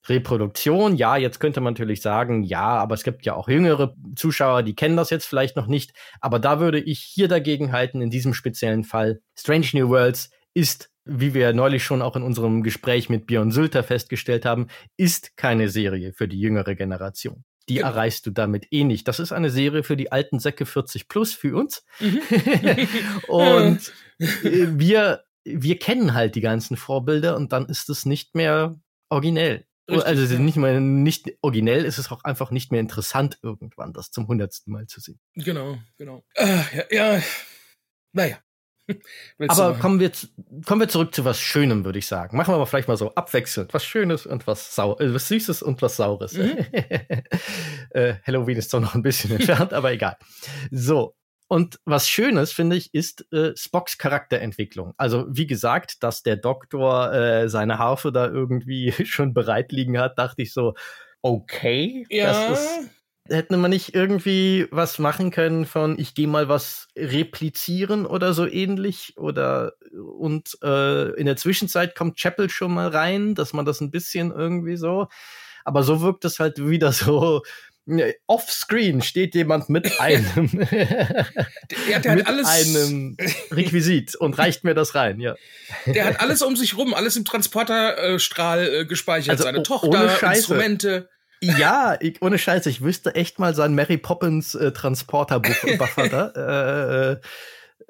Reproduktion. Ja, jetzt könnte man natürlich sagen, ja, aber es gibt ja auch jüngere Zuschauer, die kennen das jetzt vielleicht noch nicht. Aber da würde ich hier dagegen halten, in diesem speziellen Fall, Strange New Worlds ist, wie wir neulich schon auch in unserem Gespräch mit Björn Sülter festgestellt haben, ist keine Serie für die jüngere Generation. Die genau. erreichst du damit eh nicht. Das ist eine Serie für die alten Säcke vierzig plus für uns. Mhm. Und wir, wir kennen halt die ganzen Vorbilder und dann ist es nicht mehr originell. Richtig, also nicht mehr nicht originell, ist es auch einfach nicht mehr interessant, irgendwann das zum hundertsten Mal zu sehen. Genau, genau. Äh, ja, ja, naja. Willst aber kommen wir, kommen wir zurück zu was Schönem, würde ich sagen. Machen wir aber vielleicht mal so abwechselnd. Was Schönes und was Sau- äh, was Süßes und was Saures. Mhm. äh, Halloween ist doch noch ein bisschen entfernt, aber egal. So, und was Schönes, finde ich, ist äh, Spocks Charakterentwicklung. Also, wie gesagt, dass der Doktor äh, seine Harfe da irgendwie schon bereit liegen hat, dachte ich so, okay, ja. das ist... Hätten wir nicht irgendwie was machen können von, ich gehe mal was replizieren oder so ähnlich? Oder und äh, in der Zwischenzeit kommt Chapel schon mal rein, dass man das ein bisschen irgendwie so. Aber so wirkt es halt wieder so. Offscreen steht jemand mit einem, der, der mit hat alles, einem Requisit und reicht mir das rein, ja. Der hat alles um sich rum, alles im Transporterstrahl äh, gespeichert, also, seine o- Tochter, Instrumente. Ja, ich, ohne Scheiß, ich wüsste echt mal seinen Mary Poppins äh, Transporter-Buffer da, äh,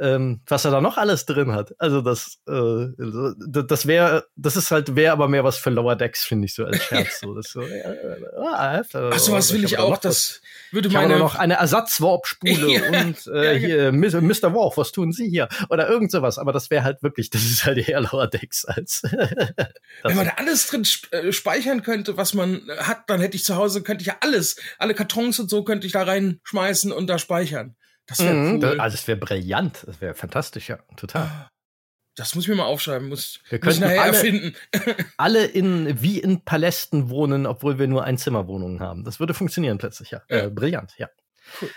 ähm, was er da noch alles drin hat. Also das, äh, das wäre, das ist halt, wäre aber mehr was für Lower Decks, finde ich so als Scherz. So, das so, äh, ah, äh, ach so, was will ich, ich auch, das würde meine... Ich noch eine Ersatz-Warp-Spule ja, und äh, ja, ja. hier, Mister Worf, was tun Sie hier? Oder irgend sowas, aber das wäre halt wirklich, das ist halt eher Lower Decks als... Wenn man da alles drin sp- speichern könnte, was man hat, dann hätte ich zu Hause, könnte ich ja alles, alle Kartons und so könnte ich da reinschmeißen und da speichern. Das wäre cool. Das, also, es wäre brillant. Das wäre fantastisch, ja. Total. Das muss ich mir mal aufschreiben. Muss, wir können nachher alle, erfinden. Alle in, wie in Palästen wohnen, obwohl wir nur Einzimmerwohnungen haben. Das würde funktionieren plötzlich, ja. ja. Äh, brillant, ja. Cool.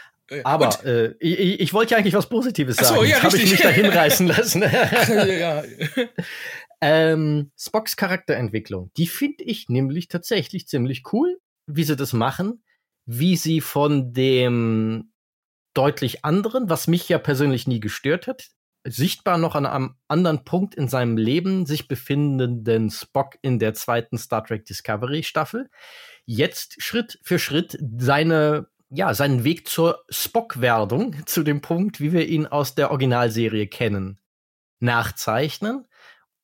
Aber äh, ich, ich wollte ja eigentlich was Positives sagen. Ach so, ja, das habe ich mich da hinreißen lassen. ja, ja. Ähm, Spocks Charakterentwicklung, die finde ich nämlich tatsächlich ziemlich cool, wie sie das machen, wie sie von dem deutlich anderen, was mich ja persönlich nie gestört hat, sichtbar noch an einem anderen Punkt in seinem Leben sich befindenden Spock in der zweiten Star Trek Discovery Staffel, jetzt Schritt für Schritt seine, ja, seinen Weg zur Spock-Werdung, zu dem Punkt, wie wir ihn aus der Originalserie kennen, nachzeichnen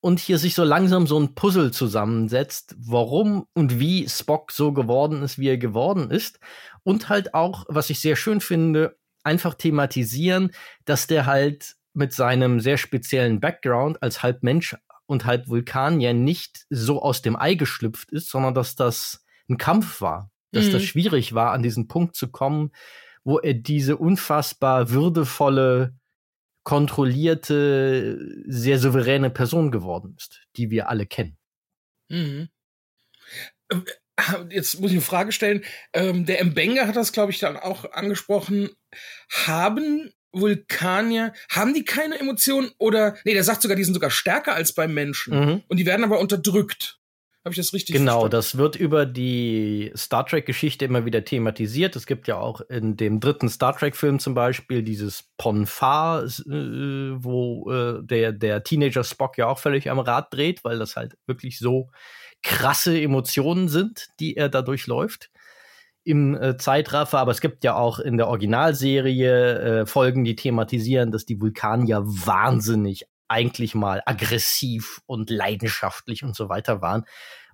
und hier sich so langsam so ein Puzzle zusammensetzt, warum und wie Spock so geworden ist, wie er geworden ist. Und halt auch, was ich sehr schön finde, einfach thematisieren, dass der halt mit seinem sehr speziellen Background als halb Mensch und halb Vulkanier nicht so aus dem Ei geschlüpft ist, sondern dass das ein Kampf war, dass mhm. das schwierig war, an diesen Punkt zu kommen, wo er diese unfassbar würdevolle, kontrollierte, sehr souveräne Person geworden ist, die wir alle kennen. Mhm. Jetzt muss ich eine Frage stellen. Ähm, der M'Benga hat das, glaube ich, dann auch angesprochen. Haben Vulkanier, haben die keine Emotionen? Oder, nee, der sagt sogar, die sind sogar stärker als beim Menschen. Mhm. Und die werden aber unterdrückt. Habe ich das richtig verstanden? Genau, das wird über die Star Trek-Geschichte immer wieder thematisiert. Es gibt ja auch in dem dritten Star Trek-Film zum Beispiel dieses Ponfar, äh, wo äh, der, der Teenager Spock ja auch völlig am Rad dreht, weil das halt wirklich so krasse Emotionen sind, die er da durchläuft im äh, Zeitraffer. Aber es gibt ja auch in der Originalserie äh, Folgen, die thematisieren, dass die Vulkanier wahnsinnig eigentlich mal aggressiv und leidenschaftlich und so weiter waren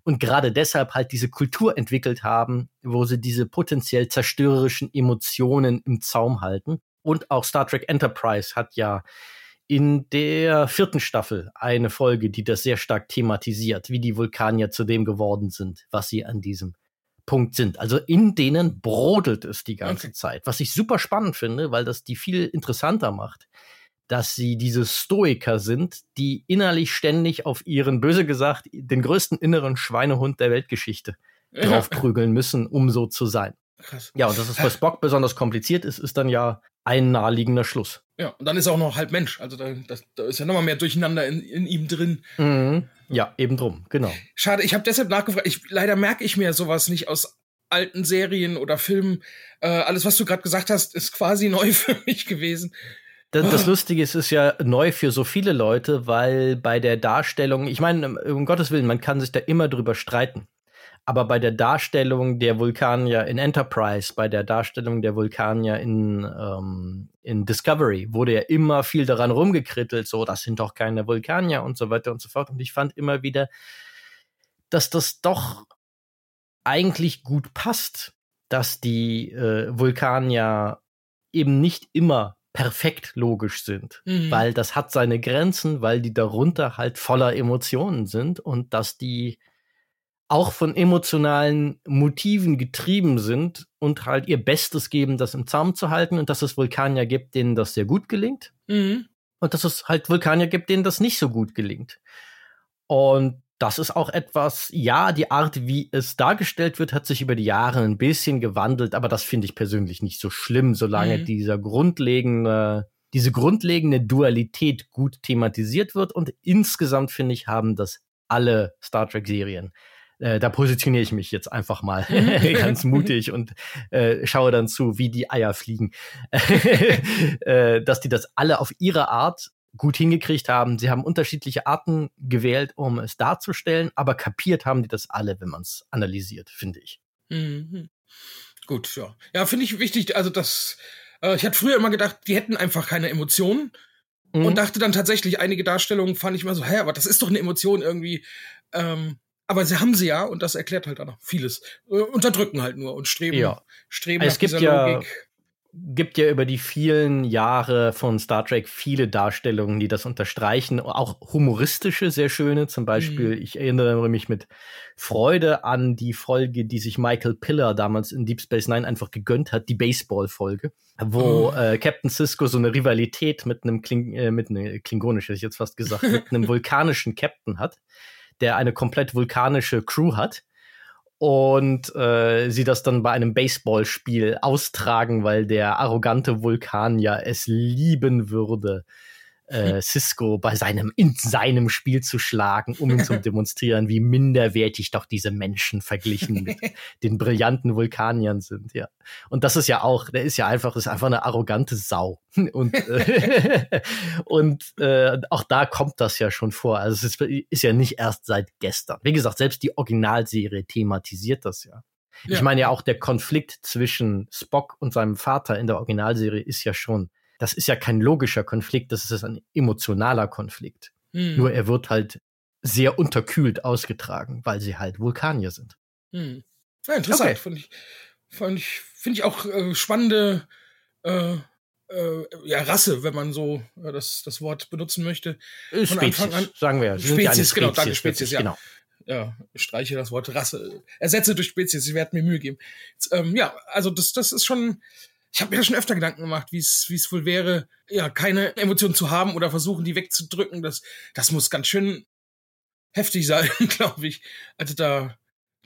und gerade deshalb halt diese Kultur entwickelt haben, wo sie diese potenziell zerstörerischen Emotionen im Zaum halten. Und auch Star Trek Enterprise hat ja in der vierten Staffel eine Folge, die das sehr stark thematisiert, wie die Vulkanier zu dem geworden sind, was sie an diesem Punkt sind. Also in denen brodelt es die ganze okay. Zeit, was ich super spannend finde, weil das die viel interessanter macht, dass sie diese Stoiker sind, die innerlich ständig auf ihren, böse gesagt, den größten inneren Schweinehund der Weltgeschichte ja. draufprügeln müssen, um so zu sein. Krass. Ja, und dass es bei Spock besonders kompliziert ist, ist dann ja ein naheliegender Schluss. Ja, und dann ist er auch noch halb Mensch. Also da, das, da ist ja nochmal mehr Durcheinander in, in ihm drin. Mhm. Ja, eben drum, genau. Schade, ich habe deshalb nachgefragt. Ich, leider merke ich mir sowas nicht aus alten Serien oder Filmen. Äh, alles, was du gerade gesagt hast, ist quasi neu für mich gewesen. Das Lustige ist, ist ja neu für so viele Leute, weil bei der Darstellung, ich meine, um Gottes Willen, man kann sich da immer drüber streiten, aber bei der Darstellung der Vulkanier in Enterprise, bei der Darstellung der Vulkanier in, ähm, in Discovery, wurde ja immer viel daran rumgekrittelt, so, das sind doch keine Vulkanier und so weiter und so fort. Und ich fand immer wieder, dass das doch eigentlich gut passt, dass die äh, Vulkanier eben nicht immer perfekt logisch sind, mhm. weil das hat seine Grenzen, weil die darunter halt voller Emotionen sind und dass die auch von emotionalen Motiven getrieben sind und halt ihr Bestes geben, das im Zaum zu halten und dass es Vulkanier gibt, denen das sehr gut gelingt mhm. und dass es halt Vulkanier gibt, denen das nicht so gut gelingt. Und das ist auch etwas, ja, die Art, wie es dargestellt wird, hat sich über die Jahre ein bisschen gewandelt, aber das finde ich persönlich nicht so schlimm, solange mhm. dieser grundlegende, diese grundlegende Dualität gut thematisiert wird. Und insgesamt, finde ich, haben das alle Star Trek-Serien. Äh, da positioniere ich mich jetzt einfach mal ganz mutig und äh, schaue dann zu, wie die Eier fliegen. äh, dass die das alle auf ihre Art gut hingekriegt haben. Sie haben unterschiedliche Arten gewählt, um es darzustellen, aber kapiert haben die das alle, wenn man es analysiert, finde ich. Mhm. Gut, ja. Ja, finde ich wichtig, also das, äh, ich hatte früher immer gedacht, die hätten einfach keine Emotionen mhm. und dachte dann tatsächlich, einige Darstellungen fand ich immer so, hä, aber das ist doch eine Emotion irgendwie, ähm, aber sie haben sie ja und das erklärt halt auch noch vieles. Äh, unterdrücken halt nur und streben, ja. streben also nach es gibt dieser ja Logik. Gibt ja über die vielen Jahre von Star Trek viele Darstellungen, die das unterstreichen, auch humoristische, sehr schöne. Zum Beispiel, mhm. ich erinnere mich mit Freude an die Folge, die sich Michael Piller damals in Deep Space Nine einfach gegönnt hat, die Baseball-Folge, wo mhm. äh, Captain Sisko so eine Rivalität mit einem Kling- äh, mit ne, Klingonisch, hätte ich jetzt fast gesagt, mit einem vulkanischen Captain hat, der eine komplett vulkanische Crew hat. Und äh, sie das dann bei einem Baseballspiel austragen, weil der arrogante Vulkanier es lieben würde, äh, Sisko bei seinem, in seinem Spiel zu schlagen, um ihm zu demonstrieren, wie minderwertig doch diese Menschen verglichen mit den brillanten Vulkaniern sind, ja. Und das ist ja auch, der ist ja einfach, ist einfach eine arrogante Sau. Und, äh, und äh, auch da kommt das ja schon vor. Also es ist, ist ja nicht erst seit gestern. Wie gesagt, selbst die Originalserie thematisiert das ja. Ja. Ich meine ja auch, der Konflikt zwischen Spock und seinem Vater in der Originalserie ist ja schon, das ist ja kein logischer Konflikt, das ist ein emotionaler Konflikt. Hm. Nur er wird halt sehr unterkühlt ausgetragen, weil sie halt Vulkanier sind. Hm. Ja, interessant. Okay. Finde ich, find ich, find ich auch äh, spannende äh, äh, ja, Rasse, wenn man so äh, das, das Wort benutzen möchte. Von Spezies, Anfang an, sagen wir. Sie Spezies, sind ja Spezies, genau, danke, Spezies, ja. Genau. Ja, ich streiche das Wort Rasse, ersetze durch Spezies, ich werde mir Mühe geben. Jetzt, ähm, ja, also das, das ist schon, ich habe mir ja schon öfter Gedanken gemacht, wie es wie es wohl wäre, ja, keine Emotionen zu haben oder versuchen, die wegzudrücken. Das, das muss ganz schön heftig sein, glaube ich. Also da,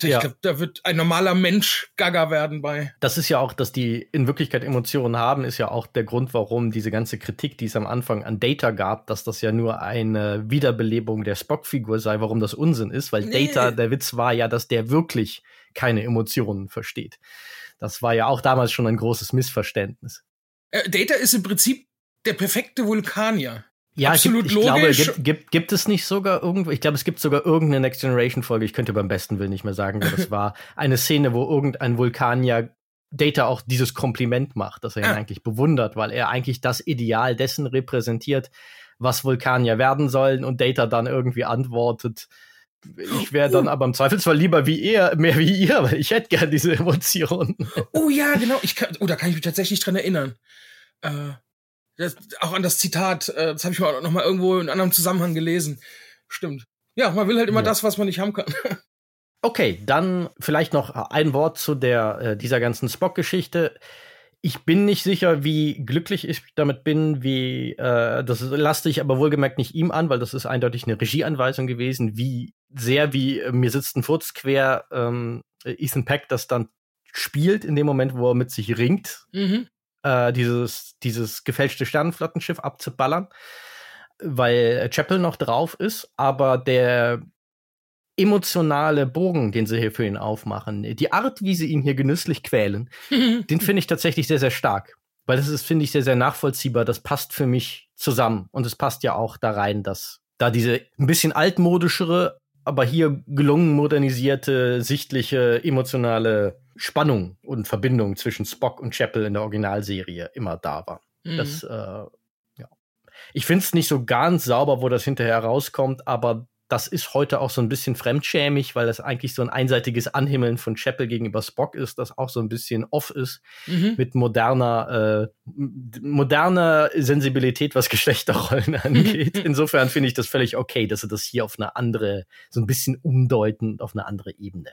ja. ich glaube, da wird ein normaler Mensch gaga werden bei. Das ist ja auch, dass die in Wirklichkeit Emotionen haben, ist ja auch der Grund, warum diese ganze Kritik, die es am Anfang an Data gab, dass das ja nur eine Wiederbelebung der Spock-Figur sei, warum das Unsinn ist, weil nee. Data, der Witz war ja, dass der wirklich keine Emotionen versteht. Das war ja auch damals schon ein großes Missverständnis. Äh, Data ist im Prinzip der perfekte Vulkanier. Ja, absolut gibt, ich logisch. Glaube, gibt, gibt, gibt es nicht sogar irgendwo, ich glaube, es gibt sogar irgendeine Next Generation Folge, ich könnte beim besten Willen nicht mehr sagen, wer das war, eine Szene, wo irgendein Vulkanier Data auch dieses Kompliment macht, dass er ihn ah. eigentlich bewundert, weil er eigentlich das Ideal dessen repräsentiert, was Vulkanier werden sollen und Data dann irgendwie antwortet, ich wäre dann uh. aber im Zweifelsfall lieber wie er, mehr wie ihr, weil ich hätte gern diese Emotionen. Oh ja, genau. Ich kann, oh, da kann ich mich tatsächlich dran erinnern. Äh, das, auch an das Zitat, äh, das habe ich mal noch mal irgendwo in einem anderen Zusammenhang gelesen. Stimmt. Ja, man will halt immer ja. das, was man nicht haben kann. Okay, dann vielleicht noch ein Wort zu der äh, dieser ganzen Spock-Geschichte. Ich bin nicht sicher, wie glücklich ich damit bin, wie äh, das lasse ich aber wohlgemerkt nicht ihm an, weil das ist eindeutig eine Regieanweisung gewesen, wie sehr wie äh, mir sitzt ein Furz quer ähm, Ethan Peck das dann spielt in dem Moment, wo er mit sich ringt, mhm. äh, dieses dieses gefälschte Sternenflottenschiff abzuballern, weil Chapel noch drauf ist, aber der emotionale Bogen, den sie hier für ihn aufmachen, die Art, wie sie ihn hier genüsslich quälen, den finde ich tatsächlich sehr, sehr stark. Weil das ist, finde ich, sehr, sehr nachvollziehbar. Das passt für mich zusammen. Und es passt ja auch da rein, dass da diese ein bisschen altmodischere, aber hier gelungen modernisierte, sichtliche, emotionale Spannung und Verbindung zwischen Spock und Chapel in der Originalserie immer da war. Mhm. Das, äh, ja. Ich finde es nicht so ganz sauber, wo das hinterher rauskommt, aber das ist heute auch so ein bisschen fremdschämig, weil das eigentlich so ein einseitiges Anhimmeln von Chapel gegenüber Spock ist, das auch so ein bisschen off ist, mhm. mit moderner, äh, moderner Sensibilität, was Geschlechterrollen angeht. Insofern finde ich das völlig okay, dass sie das hier auf eine andere, so ein bisschen umdeuten, auf eine andere Ebene.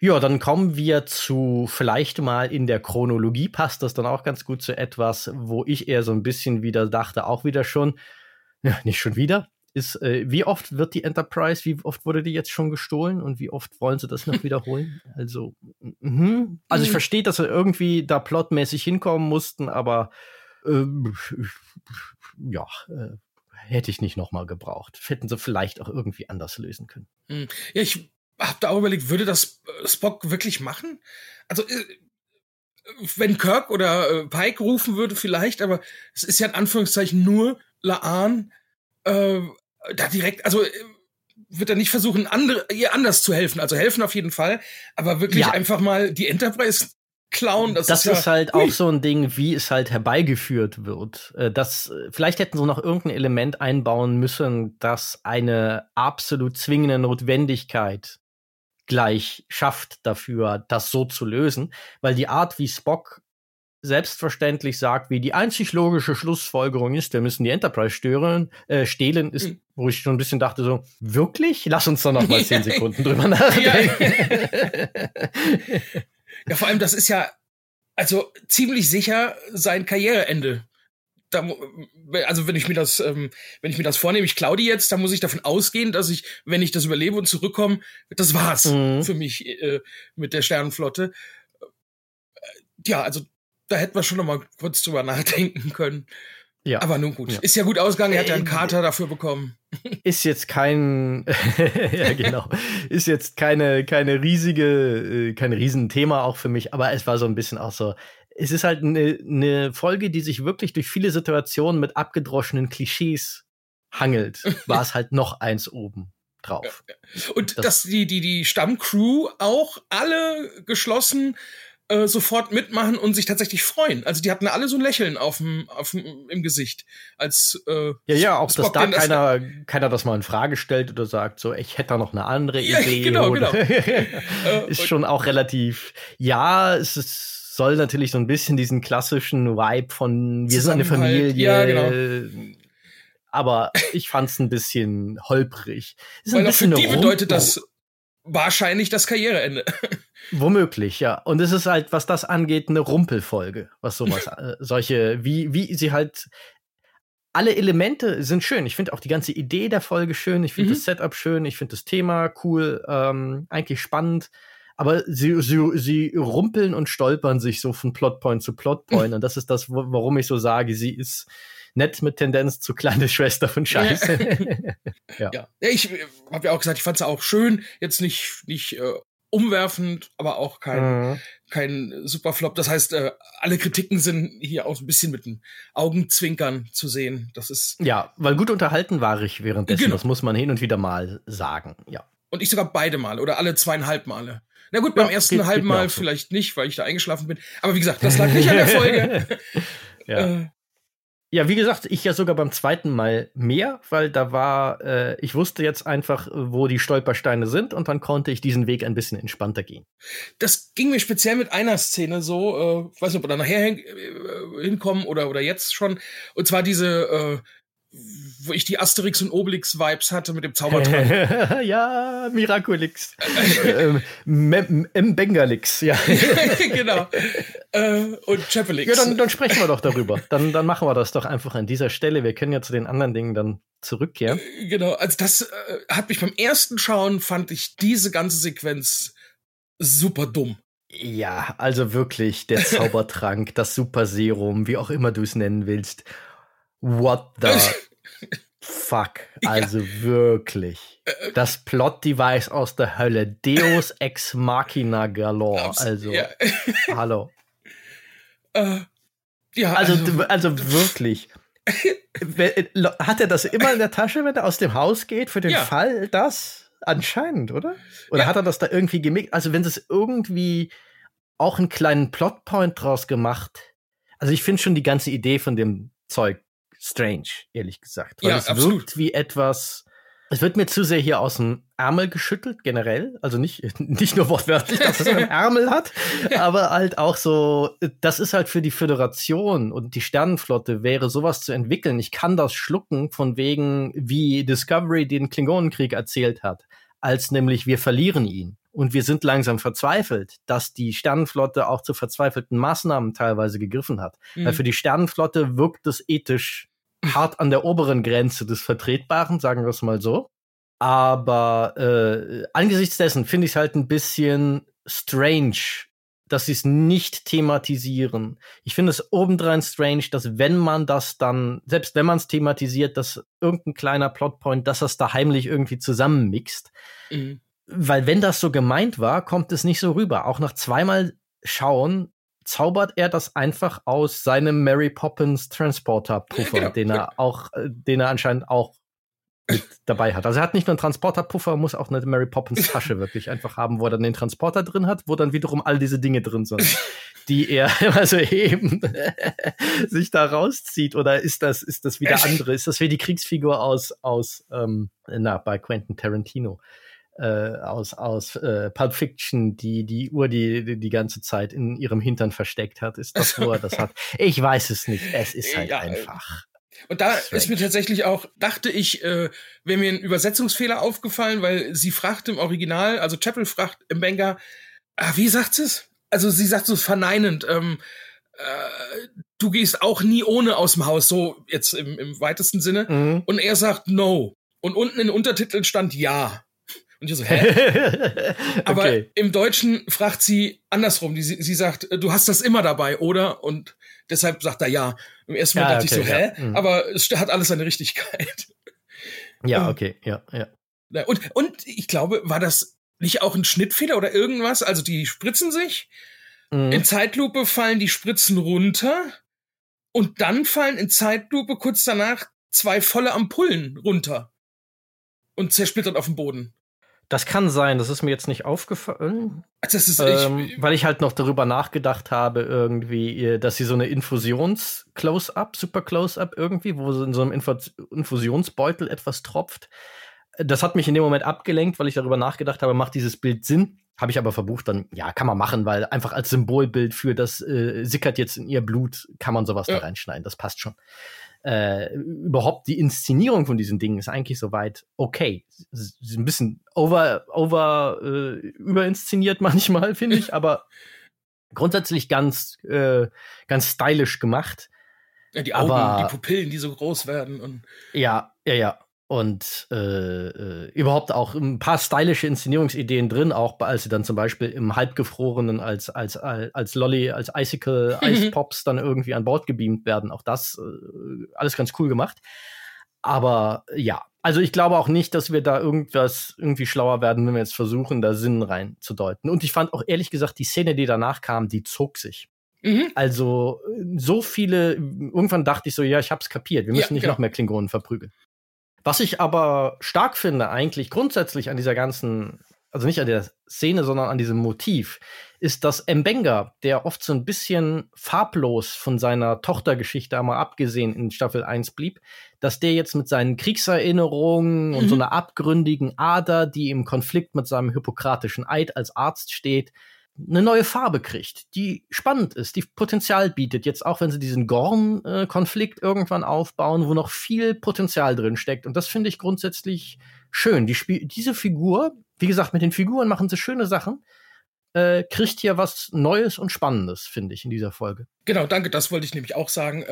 Ja, dann kommen wir zu, vielleicht mal in der Chronologie passt das dann auch ganz gut zu etwas, wo ich eher so ein bisschen wieder dachte, auch wieder schon, ja, nicht schon wieder, ist, äh, wie oft wird die Enterprise, wie oft wurde die jetzt schon gestohlen und wie oft wollen sie das noch wiederholen? Also, mm-hmm. also ich verstehe, dass sie irgendwie da plotmäßig hinkommen mussten, aber äh, ja, äh, hätte ich nicht nochmal gebraucht. Hätten sie vielleicht auch irgendwie anders lösen können. Ja, ich habe da auch überlegt, würde das Spock wirklich machen? Also, wenn Kirk oder Pike rufen würde vielleicht, aber es ist ja in Anführungszeichen nur La'an, äh, da direkt, also wird er nicht versuchen, andere, ihr anders zu helfen. Also helfen auf jeden Fall, aber wirklich ja. einfach mal die Enterprise klauen. Das, das ist, ja, ist halt ui. auch so ein Ding, wie es halt herbeigeführt wird. Das, vielleicht hätten sie noch irgendein Element einbauen müssen, das eine absolut zwingende Notwendigkeit gleich schafft dafür, das so zu lösen. Weil die Art, wie Spock selbstverständlich sagt, wie die einzig logische Schlussfolgerung ist, wir müssen die Enterprise stören, äh, stehlen, ist, mhm. wo ich schon ein bisschen dachte so, wirklich? Lass uns doch noch mal zehn Sekunden drüber nachdenken. Ja. Ja, vor allem, das ist ja also ziemlich sicher sein Karriereende. Da, also wenn ich mir das, ähm, wenn ich mir das vornehme, ich klaue die jetzt, dann muss ich davon ausgehen, dass ich, wenn ich das überlebe und zurückkomme, das war's mhm. für mich äh, mit der Sternenflotte. Ja, also da hätten wir schon noch mal kurz drüber nachdenken können. Ja. Aber nun gut. Ja. Ist ja gut ausgegangen, er hat ja einen Kater dafür bekommen. Ist jetzt kein, ja genau, ist jetzt keine, keine riesige, kein Riesenthema auch für mich, aber es war so ein bisschen auch so, es ist halt eine ne Folge, die sich wirklich durch viele Situationen mit abgedroschenen Klischees hangelt, war es halt noch eins oben drauf. Ja, ja. Und das, dass die, die, die Stammcrew auch alle geschlossen Äh, sofort mitmachen und sich tatsächlich freuen. Also die hatten alle so ein Lächeln auf dem im Gesicht. Als äh, ja, ja, auch Spock, dass da keiner, das keiner das mal in Frage stellt oder sagt, so, ich hätte da noch eine andere ja, Idee. Genau, oder genau. Ist schon auch relativ, ja, es ist, soll natürlich so ein bisschen diesen klassischen Vibe von wir sind eine Familie. Ja, genau. Aber ich fand's ein bisschen holprig. Ist Weil ein bisschen auch für die Rum- bedeutet das wahrscheinlich das Karriereende. Womöglich, ja. Und es ist halt, was das angeht, eine Rumpelfolge, was sowas, äh, solche, wie, wie sie halt, alle Elemente sind schön. Ich finde auch die ganze Idee der Folge schön, ich finde mhm. das Setup schön, ich finde das Thema cool, ähm, eigentlich spannend, aber sie, sie, sie rumpeln und stolpern sich so von Plotpoint zu Plotpoint mhm. und das ist das, wo, warum ich so sage, sie ist nett mit Tendenz zu kleine Schwester von Scheiße. ja. ja. Ich habe ja auch gesagt, ich fand es auch schön, jetzt nicht, nicht, äh, umwerfend, aber auch kein, mhm. kein Superflop. Das heißt, äh, alle Kritiken sind hier auch ein bisschen mit den Augenzwinkern zu sehen. Das ist ja, weil gut unterhalten war ich währenddessen. Genau. Das muss man hin und wieder mal sagen, ja. Und ich sogar beide Mal oder alle zweieinhalb Male. Na gut, ja, beim ersten geht, halben geht Mal so. Vielleicht nicht, weil ich da eingeschlafen bin. Aber wie gesagt, das lag nicht an der Folge. ja. äh, Ja, wie gesagt, ich ja sogar beim zweiten Mal mehr, weil da war, äh, ich wusste jetzt einfach, wo die Stolpersteine sind und dann konnte ich diesen Weg ein bisschen entspannter gehen. Das ging mir speziell mit einer Szene so, äh, weiß nicht, ob wir da nachher hin- hinkommen oder, oder jetzt schon, und zwar diese, äh, wo ich die Asterix- und Obelix-Vibes hatte mit dem Zaubertrank. ja, Miraculix. ähm, M- M'Bengalix, ja. genau. Äh, und Chapelix. Ja, dann, dann sprechen wir doch darüber. Dann, dann machen wir das doch einfach an dieser Stelle. Wir können ja zu den anderen Dingen dann zurückkehren. Genau, also das äh, hat mich beim ersten Schauen, fand ich diese ganze Sequenz super dumm. Ja, also wirklich, der Zaubertrank, das Superserum, wie auch immer du es nennen willst. What the... Fuck, also ja. wirklich. Das Plot-Device aus der Hölle. Deus ex machina galore. Abs- also, ja. hallo. Uh, ja, also, also, also wirklich. Hat er das immer in der Tasche, wenn er aus dem Haus geht? Für den ja. Fall das? Anscheinend, oder? Oder ja. hat er das da irgendwie gemixt? Also, wenn es irgendwie auch einen kleinen Plotpoint draus gemacht. Also, ich finde schon die ganze Idee von dem Zeug strange, ehrlich gesagt. Weil ja, es absolut. wirkt wie etwas, es wird mir zu sehr hier aus dem Ärmel geschüttelt, generell. Also nicht, nicht nur wortwörtlich, dass es einen Ärmel hat, aber halt auch so, das ist halt für die Föderation und die Sternenflotte wäre sowas zu entwickeln. Ich kann das schlucken von wegen, wie Discovery den Klingonenkrieg erzählt hat, als nämlich wir verlieren ihn. Und wir sind langsam verzweifelt, dass die Sternenflotte auch zu verzweifelten Maßnahmen teilweise gegriffen hat. Mhm. Weil für die Sternenflotte wirkt es ethisch hart an der oberen Grenze des Vertretbaren, sagen wir es mal so. Aber äh, angesichts dessen finde ich es halt ein bisschen strange, dass sie es nicht thematisieren. Ich finde es obendrein strange, dass wenn man das dann, selbst wenn man es thematisiert, dass irgendein kleiner Plotpoint, dass das da heimlich irgendwie zusammenmixt. Mhm. Weil wenn das so gemeint war, kommt es nicht so rüber. Auch nach zweimal Schauen zaubert er das einfach aus seinem Mary Poppins Transporter-Puffer, genau. den er auch, den er anscheinend auch mit dabei hat. Also er hat nicht nur einen Transporter-Puffer, muss auch eine Mary Poppins Tasche wirklich einfach haben, wo er dann den Transporter drin hat, wo dann wiederum all diese Dinge drin sind, die er also eben sich da rauszieht. Oder ist das, ist das wieder andere? Ist das wie die Kriegsfigur aus, aus, ähm, na, bei Quentin Tarantino? Äh, aus, aus äh, Pulp Fiction, die die Uhr, die, die die ganze Zeit in ihrem Hintern versteckt hat, ist das, wo er das hat. Ich weiß es nicht, es ist halt ja, einfach. Und da strange. Ist mir tatsächlich auch, dachte ich, äh, wäre mir ein Übersetzungsfehler aufgefallen, weil sie fragt im Original, also Chapel fragt im Benga, ah, wie sagt sie es? Also sie sagt so verneinend, ähm, äh, du gehst auch nie ohne aus dem Haus, so jetzt im, im weitesten Sinne. Mhm. Und er sagt no. Und unten in den Untertiteln stand ja. Und ich so, hä? Aber okay. Im Deutschen fragt sie andersrum. Die, sie sagt, du hast das immer dabei, oder? Und Deshalb sagt er ja. Im ersten Mal ja, dachte okay, ich so, hä? Ja. Mhm. Aber es hat alles seine Richtigkeit. Ja, okay, ja, ja. Und, und ich glaube, war das nicht auch ein Schnittfehler oder irgendwas? Also die spritzen sich, mhm. in Zeitlupe fallen die Spritzen runter und dann fallen in Zeitlupe kurz danach zwei volle Ampullen runter und zersplittert auf dem Boden. Das kann sein, das ist mir jetzt nicht aufgefallen, das ist ähm, ich, weil ich halt noch darüber nachgedacht habe irgendwie, dass sie so eine Infusions-Close-Up, Super-Close-Up irgendwie, wo in so einem Inf- Infusionsbeutel etwas tropft. Das hat mich in dem Moment abgelenkt, weil ich darüber nachgedacht habe, macht dieses Bild Sinn? Habe ich aber verbucht, dann, ja, kann man machen, weil einfach als Symbolbild für das äh, sickert jetzt in ihr Blut, kann man sowas ja. da reinschneiden, das passt schon. Äh, überhaupt die Inszenierung von diesen Dingen ist eigentlich soweit okay. Sie ist ein bisschen over, over äh, überinszeniert manchmal, finde ich, aber grundsätzlich ganz, äh, ganz stylisch gemacht. Ja, die Augen, aber, die Pupillen, die so groß werden. Und ja, ja, ja. Und äh, äh, überhaupt auch ein paar stylische Inszenierungsideen drin, auch als sie dann zum Beispiel im Halbgefrorenen als als als Lolly, als Icicle, Ice-Pops dann irgendwie an Bord gebeamt werden. Auch das äh, alles ganz cool gemacht. Aber ja, also ich glaube auch nicht, dass wir da irgendwas irgendwie schlauer werden, wenn wir jetzt versuchen, da Sinn reinzudeuten. Und ich fand auch ehrlich gesagt, die Szene, die danach kam, die zog sich. Mhm. Also so viele, irgendwann dachte ich so, ja, ich hab's kapiert, wir müssen ja, nicht genau. noch mehr Klingonen verprügeln. Was ich aber stark finde, eigentlich grundsätzlich an dieser ganzen, also nicht an der Szene, sondern an diesem Motiv, ist, dass M'Benga, der oft so ein bisschen farblos von seiner Tochtergeschichte einmal abgesehen in Staffel eins blieb, dass der jetzt mit seinen Kriegserinnerungen mhm. und so einer abgründigen Ader, die im Konflikt mit seinem hippokratischen Eid als Arzt steht, eine neue Farbe kriegt, die spannend ist, die Potenzial bietet. Jetzt auch, wenn sie diesen Gorn-Konflikt irgendwann aufbauen, wo noch viel Potenzial drin steckt. Und das finde ich grundsätzlich schön. Die Sp- diese Figur, wie gesagt, mit den Figuren machen sie schöne Sachen, äh, kriegt hier was Neues und Spannendes, finde ich, in dieser Folge. Genau, danke, das wollte ich nämlich auch sagen.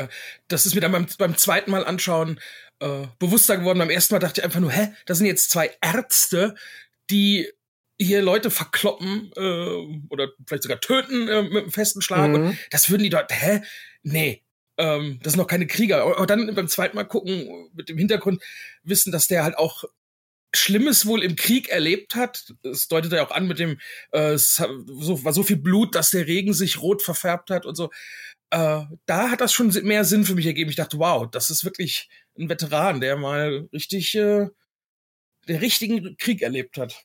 Das ist mir dann beim, beim zweiten Mal anschauen äh, bewusster geworden. Beim ersten Mal dachte ich einfach nur, hä, das sind jetzt zwei Ärzte, die hier Leute verkloppen äh, oder vielleicht sogar töten äh, mit einem festen Schlag. Mhm. Und das würden die dort, hä? Nee, ähm, das sind noch keine Krieger. Aber dann beim zweiten Mal gucken, mit dem Hintergrund wissen, dass der halt auch Schlimmes wohl im Krieg erlebt hat. Das deutet er auch an mit dem, äh, es war so viel Blut, dass der Regen sich rot verfärbt hat und so. Äh, da hat das schon mehr Sinn für mich ergeben. Ich dachte, wow, das ist wirklich ein Veteran, der mal richtig äh, den richtigen Krieg erlebt hat.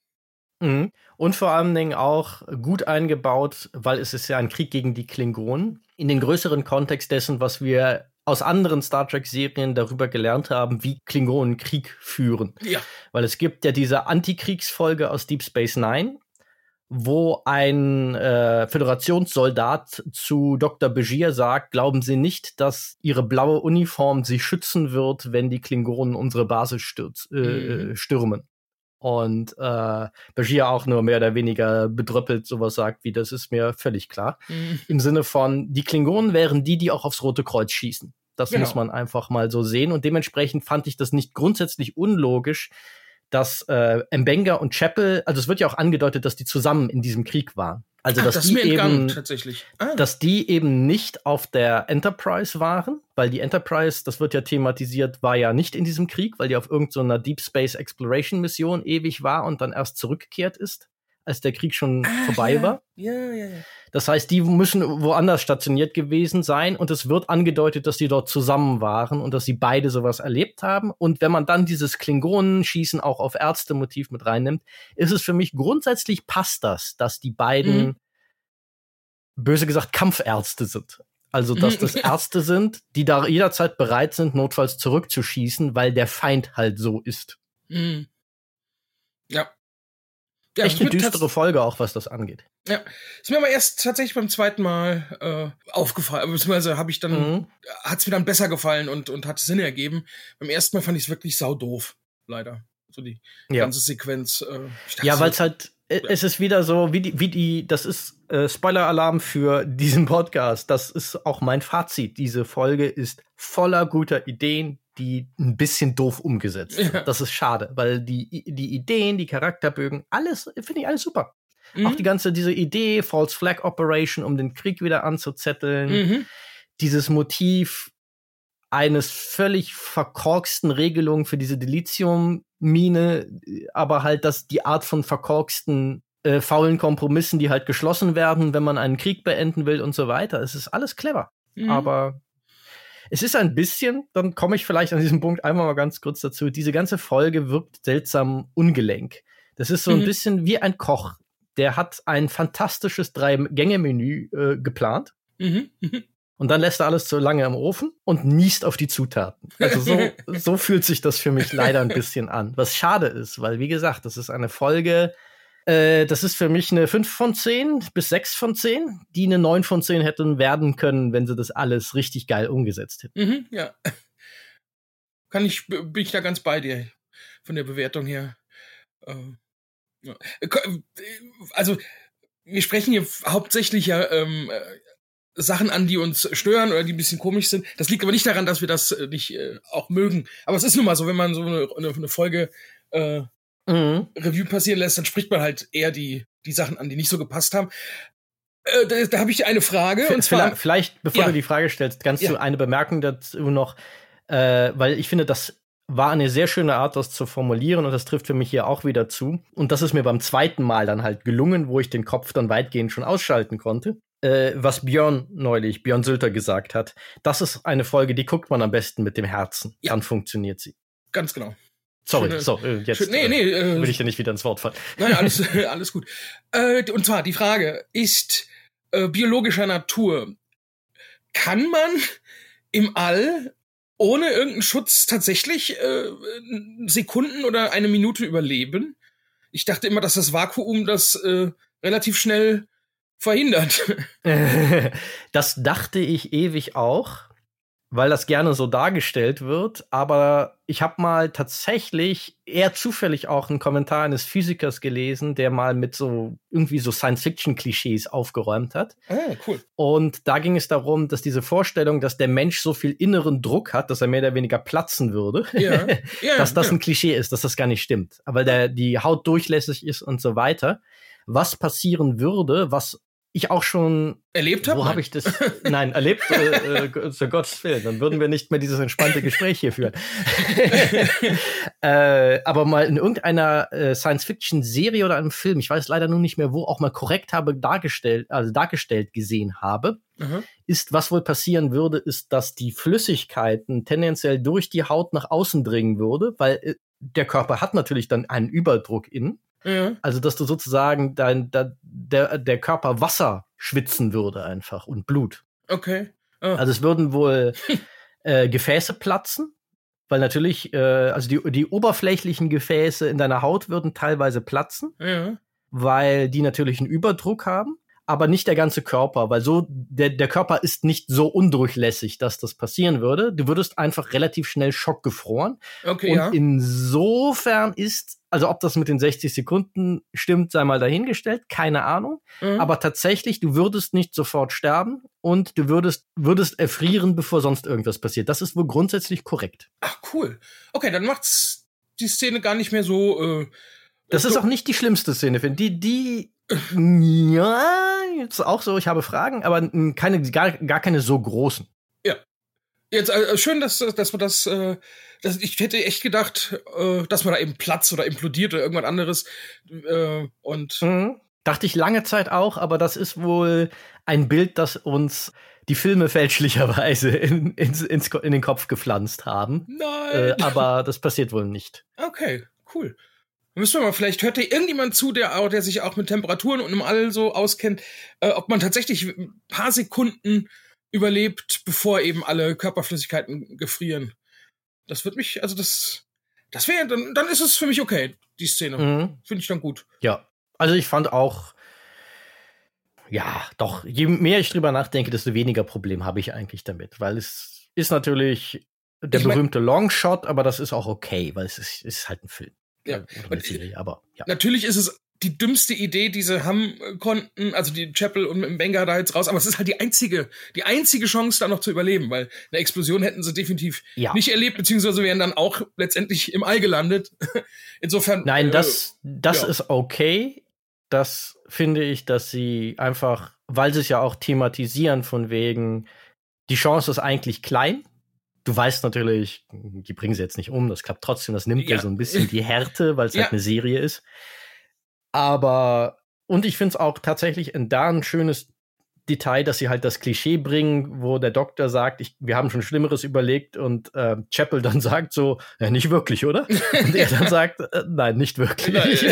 Mhm. Und vor allen Dingen auch gut eingebaut, weil es ist ja ein Krieg gegen die Klingonen. In den größeren Kontext dessen, was wir aus anderen Star Trek-Serien darüber gelernt haben, wie Klingonen Krieg führen. Ja. Weil es gibt ja diese Antikriegsfolge aus Deep Space Nine, wo ein äh, Föderationssoldat zu Doktor Begier sagt, glauben Sie nicht, dass Ihre blaue Uniform Sie schützen wird, wenn die Klingonen unsere Basis stürz- äh, mhm. stürmen. Und äh, Begier auch nur mehr oder weniger bedröppelt sowas sagt, wie das ist mir völlig klar. Mhm. Im Sinne von, die Klingonen wären die, die auch aufs Rote Kreuz schießen. Das genau. muss man einfach mal so sehen. Und dementsprechend fand ich das nicht grundsätzlich unlogisch, dass äh, M'Benga und Chapel, also es wird ja auch angedeutet, dass die zusammen in diesem Krieg waren. Also, Ach, dass, das die eben, tatsächlich. Ah. dass die eben nicht auf der Enterprise waren, weil die Enterprise, das wird ja thematisiert, war ja nicht in diesem Krieg, weil die auf irgendeiner so Deep Space Exploration Mission ewig war und dann erst zurückgekehrt ist, als der Krieg schon ah, vorbei ja. war. Ja, ja, ja. Das heißt, die müssen woanders stationiert gewesen sein und es wird angedeutet, dass die dort zusammen waren und dass sie beide sowas erlebt haben. Und wenn man dann dieses Klingonenschießen auch auf Ärzte-Motiv mit reinnimmt, ist es für mich grundsätzlich passt das, dass die beiden, mhm. böse gesagt, Kampfärzte sind. Also, dass das Ärzte sind, die da jederzeit bereit sind, notfalls zurückzuschießen, weil der Feind halt so ist. Mhm. Ja. Ja, echt eine düstere tats- Folge auch, was das angeht. Ja, ist mir aber erst tatsächlich beim zweiten Mal äh, aufgefallen, beziehungsweise habe ich dann, mhm. hat es mir dann besser gefallen und, und hat Sinn ergeben. Beim ersten Mal fand ich es wirklich saudoof, leider. So die ja. ganze Sequenz. Äh, ja, weil es halt, ja. es ist wieder so, wie die, wie die, das ist äh, Spoiler-Alarm für diesen Podcast. Das ist auch mein Fazit. Diese Folge ist voller guter Ideen, die ein bisschen doof umgesetzt sind. Ja. Das ist schade, weil die, die Ideen, die Charakterbögen, alles, finde ich alles super. Mhm. Auch die ganze, diese Idee, False Flag Operation, um den Krieg wieder anzuzetteln. Mhm. dieses Motiv eines völlig verkorksten Regelungen für diese Dilithium-Mine, aber halt das die Art von verkorksten äh, faulen Kompromissen, die halt geschlossen werden, wenn man einen Krieg beenden will und so weiter. Es ist alles clever. Mhm. Aber es ist ein bisschen, dann komme ich vielleicht an diesem Punkt einmal mal ganz kurz dazu, diese ganze Folge wirkt seltsam ungelenk. Das ist so mhm. ein bisschen wie ein Koch. Der hat ein fantastisches Drei-Gänge-Menü äh, geplant. Mhm. Mhm. Und dann lässt er alles zu lange im Ofen und niest auf die Zutaten. Also so, so fühlt sich das für mich leider ein bisschen an. Was schade ist, weil, wie gesagt, das ist eine Folge, äh, das ist für mich eine fünf von zehn bis sechs von zehn, die eine neun von zehn hätten werden können, wenn sie das alles richtig geil umgesetzt hätten. Mhm, ja. Kann ich, bin ich da ganz bei dir, von der Bewertung her. Ähm, ja. Also, wir sprechen hier hauptsächlich ja ähm, Sachen an, die uns stören oder die ein bisschen komisch sind. Das liegt aber nicht daran, dass wir das äh, nicht äh, auch mögen. Aber es ist nun mal so, wenn man so eine, eine Folge äh, mhm. Review passieren lässt, dann spricht man halt eher die, die Sachen an, die nicht so gepasst haben. Äh, da da habe ich eine Frage. V- und zwar, vielleicht, vielleicht, bevor ja. du die Frage stellst, kannst ja. du eine Bemerkung dazu noch, äh, weil ich finde, das war eine sehr schöne Art, das zu formulieren, und das trifft für mich hier auch wieder zu. Und das ist mir beim zweiten Mal dann halt gelungen, wo ich den Kopf dann weitgehend schon ausschalten konnte. Äh, was Björn neulich, Björn Sülter gesagt hat, das ist eine Folge, die guckt man am besten mit dem Herzen. Ja. Dann funktioniert sie. Ganz genau. Sorry, schön, so, äh, jetzt schön, nee, nee, äh, will ich dir nicht wieder ins Wort fallen. Nein, alles, alles gut. Äh, und zwar, die Frage ist äh, biologischer Natur. Kann man im All ohne irgendeinen Schutz tatsächlich äh, Sekunden oder eine Minute überleben? Ich dachte immer, dass das Vakuum das äh, relativ schnell verhindert. Das dachte ich ewig auch, weil das gerne so dargestellt wird. Aber ich habe mal tatsächlich eher zufällig auch einen Kommentar eines Physikers gelesen, der mal mit so irgendwie so Science-Fiction-Klischees aufgeräumt hat. Oh, cool. Und da ging es darum, dass diese Vorstellung, dass der Mensch so viel inneren Druck hat, dass er mehr oder weniger platzen würde, yeah. Yeah, dass das yeah. ein Klischee ist, dass das gar nicht stimmt. Aber der, die Haut durchlässig ist und so weiter. Was passieren würde, was ich auch schon erlebt habe. Wo habe ich das? Nein, erlebt, äh, zu Gottes Willen. Dann würden wir nicht mehr dieses entspannte Gespräch hier führen. äh, aber mal in irgendeiner äh, Science-Fiction-Serie oder einem Film, ich weiß leider nur nicht mehr wo, auch mal korrekt habe dargestellt, also dargestellt gesehen habe, mhm. ist, was wohl passieren würde, ist, dass die Flüssigkeiten tendenziell durch die Haut nach außen dringen würde, weil äh, der Körper hat natürlich dann einen Überdruck innen. Ja. Also, dass du sozusagen dein, dein, der, der Körper Wasser schwitzen würde einfach und Blut. Okay. Oh. Also es würden wohl äh, Gefäße platzen, weil natürlich, äh, also die, die oberflächlichen Gefäße in deiner Haut würden teilweise platzen, ja. weil die natürlich einen Überdruck haben, aber nicht der ganze Körper, weil so der, der Körper ist nicht so undurchlässig, dass das passieren würde. Du würdest einfach relativ schnell schockgefroren. Okay, und ja. insofern ist, also ob das mit den sechzig Sekunden stimmt, sei mal dahingestellt, keine Ahnung. Mhm. Aber tatsächlich, du würdest nicht sofort sterben und du würdest, würdest erfrieren, bevor sonst irgendwas passiert. Das ist wohl grundsätzlich korrekt. Ach, cool. Okay, dann macht's die Szene gar nicht mehr so äh, Das so ist auch nicht die schlimmste Szene, finde ich. Die, die ja, jetzt auch so, ich habe Fragen, aber keine, gar, gar keine so großen. Ja. Jetzt äh, schön, dass, dass man das, äh, dass ich hätte echt gedacht, äh, dass man da eben platzt oder implodiert oder irgendwas anderes. Äh, und mhm. Dachte ich lange Zeit auch, aber das ist wohl ein Bild, das uns die Filme fälschlicherweise in, ins, ins, in den Kopf gepflanzt haben. Nein. Äh, aber das passiert wohl nicht. Okay, cool. Müssen wir mal, vielleicht hört hier irgendjemand zu, der, der sich auch mit Temperaturen und im All so auskennt, äh, ob man tatsächlich ein paar Sekunden überlebt, bevor eben alle Körperflüssigkeiten gefrieren. Das wird mich, also das, das wäre, dann, dann ist es für mich okay, die Szene. Mhm. Finde ich dann gut. Ja, also ich fand auch, ja, doch, je mehr ich drüber nachdenke, desto weniger Problem habe ich eigentlich damit, weil es ist natürlich der ich mein, berühmte Longshot, aber das ist auch okay, weil es ist, ist halt ein Film. Ja. Serie, aber, ja. Natürlich ist es die dümmste Idee, die sie haben konnten, also die Chapel und M'Benga da jetzt raus, aber es ist halt die einzige, die einzige Chance, da noch zu überleben, weil eine Explosion hätten sie definitiv ja. nicht erlebt, beziehungsweise wären dann auch letztendlich im All gelandet. Insofern. Nein, das, das ja. ist okay. Das finde ich, dass sie einfach, weil sie es ja auch thematisieren von wegen, Die Chance ist eigentlich klein. Du weißt natürlich, die bringen sie jetzt nicht um, das klappt trotzdem, das nimmt ja dir so ein bisschen die Härte, weil es ja halt eine Serie ist. Aber, und ich finde es auch tatsächlich in da ein schönes Detail, dass sie halt das Klischee bringen, wo der Doktor sagt, ich, wir haben schon Schlimmeres überlegt, und äh, Chapel dann sagt so, ja, nicht wirklich, oder? Und er dann sagt, äh, nein, nicht wirklich.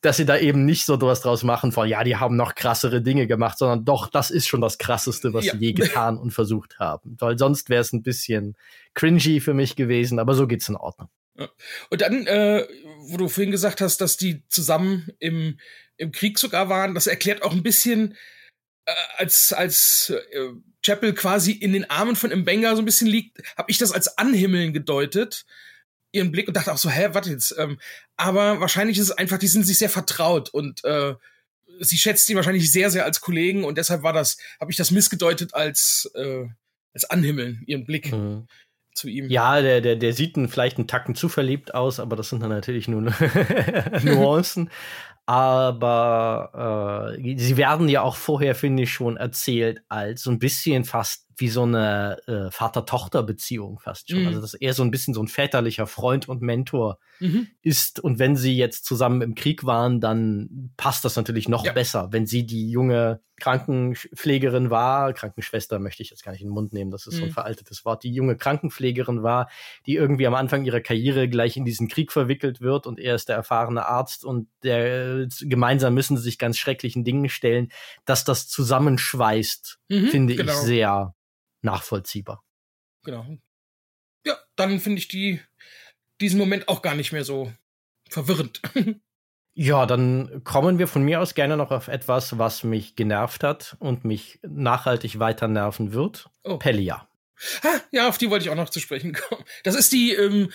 Dass sie da eben nicht so was draus machen von, ja, die haben noch krassere Dinge gemacht, sondern doch, das ist schon das Krasseste, was ja sie je getan und versucht haben. Weil sonst wäre es ein bisschen cringy für mich gewesen, aber so geht's in Ordnung. Und dann, äh, wo du vorhin gesagt hast, dass die zusammen im, im Krieg sogar waren, das erklärt auch ein bisschen, als als äh, Chapel quasi in den Armen von M'Benga so ein bisschen liegt, habe ich das als Anhimmeln gedeutet, ihren Blick, und dachte auch so, hä, warte jetzt. Ähm, aber wahrscheinlich ist es einfach, die sind sich sehr vertraut, und äh, sie schätzt ihn wahrscheinlich sehr, sehr als Kollegen, und deshalb war das, habe ich das missgedeutet als äh, als Anhimmeln, ihren Blick mhm. zu ihm. Ja, der der der sieht einen, vielleicht einen Tacken zu verliebt aus, aber das sind dann natürlich nur Nuancen. Aber äh, sie werden ja auch vorher, finde ich, schon erzählt als so ein bisschen fast wie so eine äh, Vater-Tochter-Beziehung fast schon. Mhm. Also dass er so ein bisschen so ein väterlicher Freund und Mentor mhm. ist. Und wenn sie jetzt zusammen im Krieg waren, dann passt das natürlich noch ja besser. Wenn sie die junge Krankenpflegerin war, Krankenschwester möchte ich jetzt gar nicht in den Mund nehmen, das ist mhm. so ein veraltetes Wort, die junge Krankenpflegerin war, die irgendwie am Anfang ihrer Karriere gleich in diesen Krieg verwickelt wird, und er ist der erfahrene Arzt, und der, gemeinsam müssen sie sich ganz schrecklichen Dingen stellen, dass das zusammenschweißt, mhm, finde genau. ich sehr nachvollziehbar. Genau. Ja, dann finde ich die, diesen Moment auch gar nicht mehr so verwirrend. Ja, dann kommen wir von mir aus gerne noch auf etwas, was mich genervt hat und mich nachhaltig weiter nerven wird. Oh. Pelia. Ha, ja, auf die wollte ich auch noch zu sprechen kommen. Das ist die, ähm,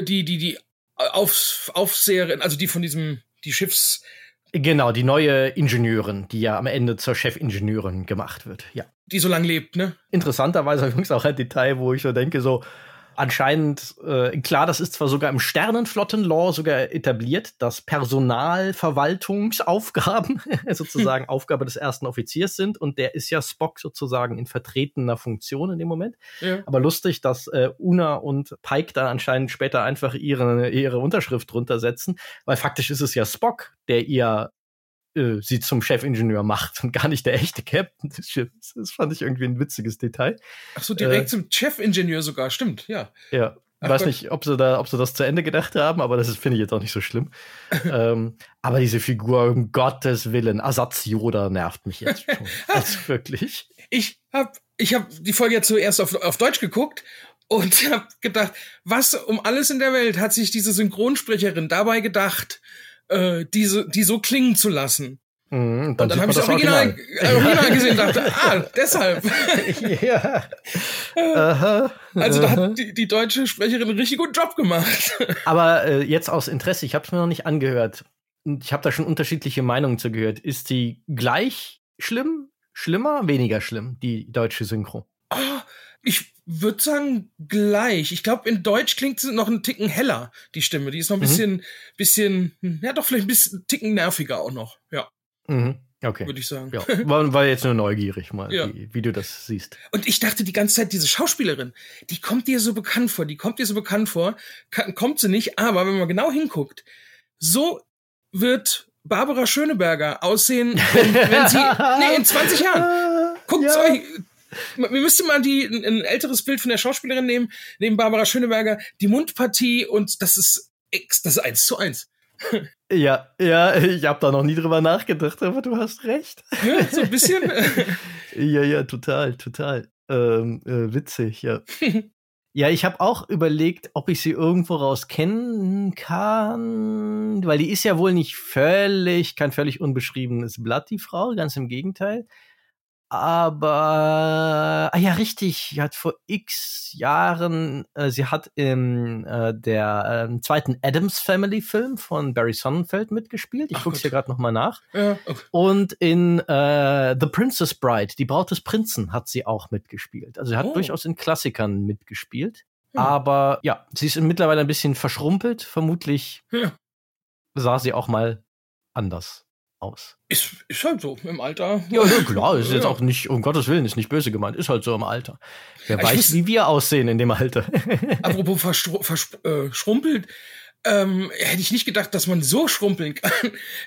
die, die, die auf, Aufseherin, also die von diesem, die Schiffs... Genau, die neue Ingenieurin, die ja am Ende zur Chefingenieurin gemacht wird, ja. Die so lange lebt, ne? Interessanterweise übrigens auch ein Detail, wo ich so denke, so anscheinend, äh, klar, das ist zwar sogar im Sternenflotten-Law sogar etabliert, dass Personalverwaltungsaufgaben sozusagen Aufgabe des ersten Offiziers sind, und der ist ja Spock sozusagen in vertretener Funktion in dem Moment. Ja. Aber lustig, dass äh, Una und Pike dann anscheinend später einfach ihre, ihre Unterschrift drunter setzen, weil faktisch ist es ja Spock, der ihr äh, sie zum Chefingenieur macht und gar nicht der echte Captain des Schiffes. Das fand ich irgendwie ein witziges Detail. Ach so, direkt äh, zum Chefingenieur sogar, stimmt, ja. Ja, ich weiß Gott. nicht, ob sie, da, ob sie das zu Ende gedacht haben, aber das finde ich jetzt auch nicht so schlimm. ähm, aber diese Figur, um Gottes Willen, Ersatz-Yoda nervt mich jetzt schon. Also wirklich. Ich habe ich hab die Folge ja zuerst auf, auf Deutsch geguckt und habe gedacht, was um alles in der Welt hat sich diese Synchronsprecherin dabei gedacht, Die so, die so klingen zu lassen. Mm, und dann, dann habe ich das Original, Original. Original gesehen und dachte, ah, deshalb. Ja. uh-huh. Also da hat die, die deutsche Sprecherin einen richtig guten Job gemacht. Aber äh, jetzt aus Interesse, ich habe es mir noch nicht angehört. Ich habe da schon unterschiedliche Meinungen zu gehört. Ist die gleich schlimm, schlimmer, weniger schlimm, die deutsche Synchro? Oh, ich würde sagen gleich. Ich glaube, in Deutsch klingt sie noch einen Ticken heller, die Stimme. Die ist noch ein mhm. bisschen, bisschen, ja doch, vielleicht ein bisschen Ticken nerviger auch noch. Ja, mhm. okay, würde ich sagen. Ja. War, war jetzt nur neugierig mal, ja. wie, wie du das siehst. Und ich dachte die ganze Zeit, diese Schauspielerin, die kommt dir so bekannt vor, die kommt dir so bekannt vor, kann, kommt sie nicht, aber wenn man genau hinguckt, so wird Barbara Schöneberger aussehen, wenn, wenn sie, nee, in zwanzig Jahren. Guckt's ja. euch... Wir müssten mal die, ein älteres Bild von der Schauspielerin nehmen, neben Barbara Schöneberger, die Mundpartie, und das ist ex, das ist eins zu eins. Ja, ja, ich habe da noch nie drüber nachgedacht, aber du hast recht. Ja, so ein bisschen. Ja, ja, total, total. Ähm, äh, witzig, ja. Ja, ich habe auch überlegt, ob ich sie irgendwo raus kennen kann, weil die ist ja wohl nicht völlig, kein völlig unbeschriebenes Blatt, die Frau, ganz im Gegenteil. Aber, ah ja, richtig, sie hat vor x Jahren, äh, sie hat in äh, der äh, zweiten Addams-Family-Film von Barry Sonnenfeld mitgespielt. Ich guck's hier gerade nochmal nach. Ja, okay. Und in äh, The Princess Bride, die Braut des Prinzen, hat sie auch mitgespielt. Also sie hat oh. durchaus in Klassikern mitgespielt. Hm. Aber ja, sie ist mittlerweile ein bisschen verschrumpelt. Vermutlich ja. sah sie auch mal anders aus. Ist, ist halt so, im Alter. Ja, ja klar, ist ja. jetzt auch nicht, um Gottes Willen, ist nicht böse gemeint, ist halt so im Alter. Wer ich weiß, muss, wie wir aussehen in dem Alter. Apropos verschrumpelt, ähm, hätte ich nicht gedacht, dass man so schrumpeln kann.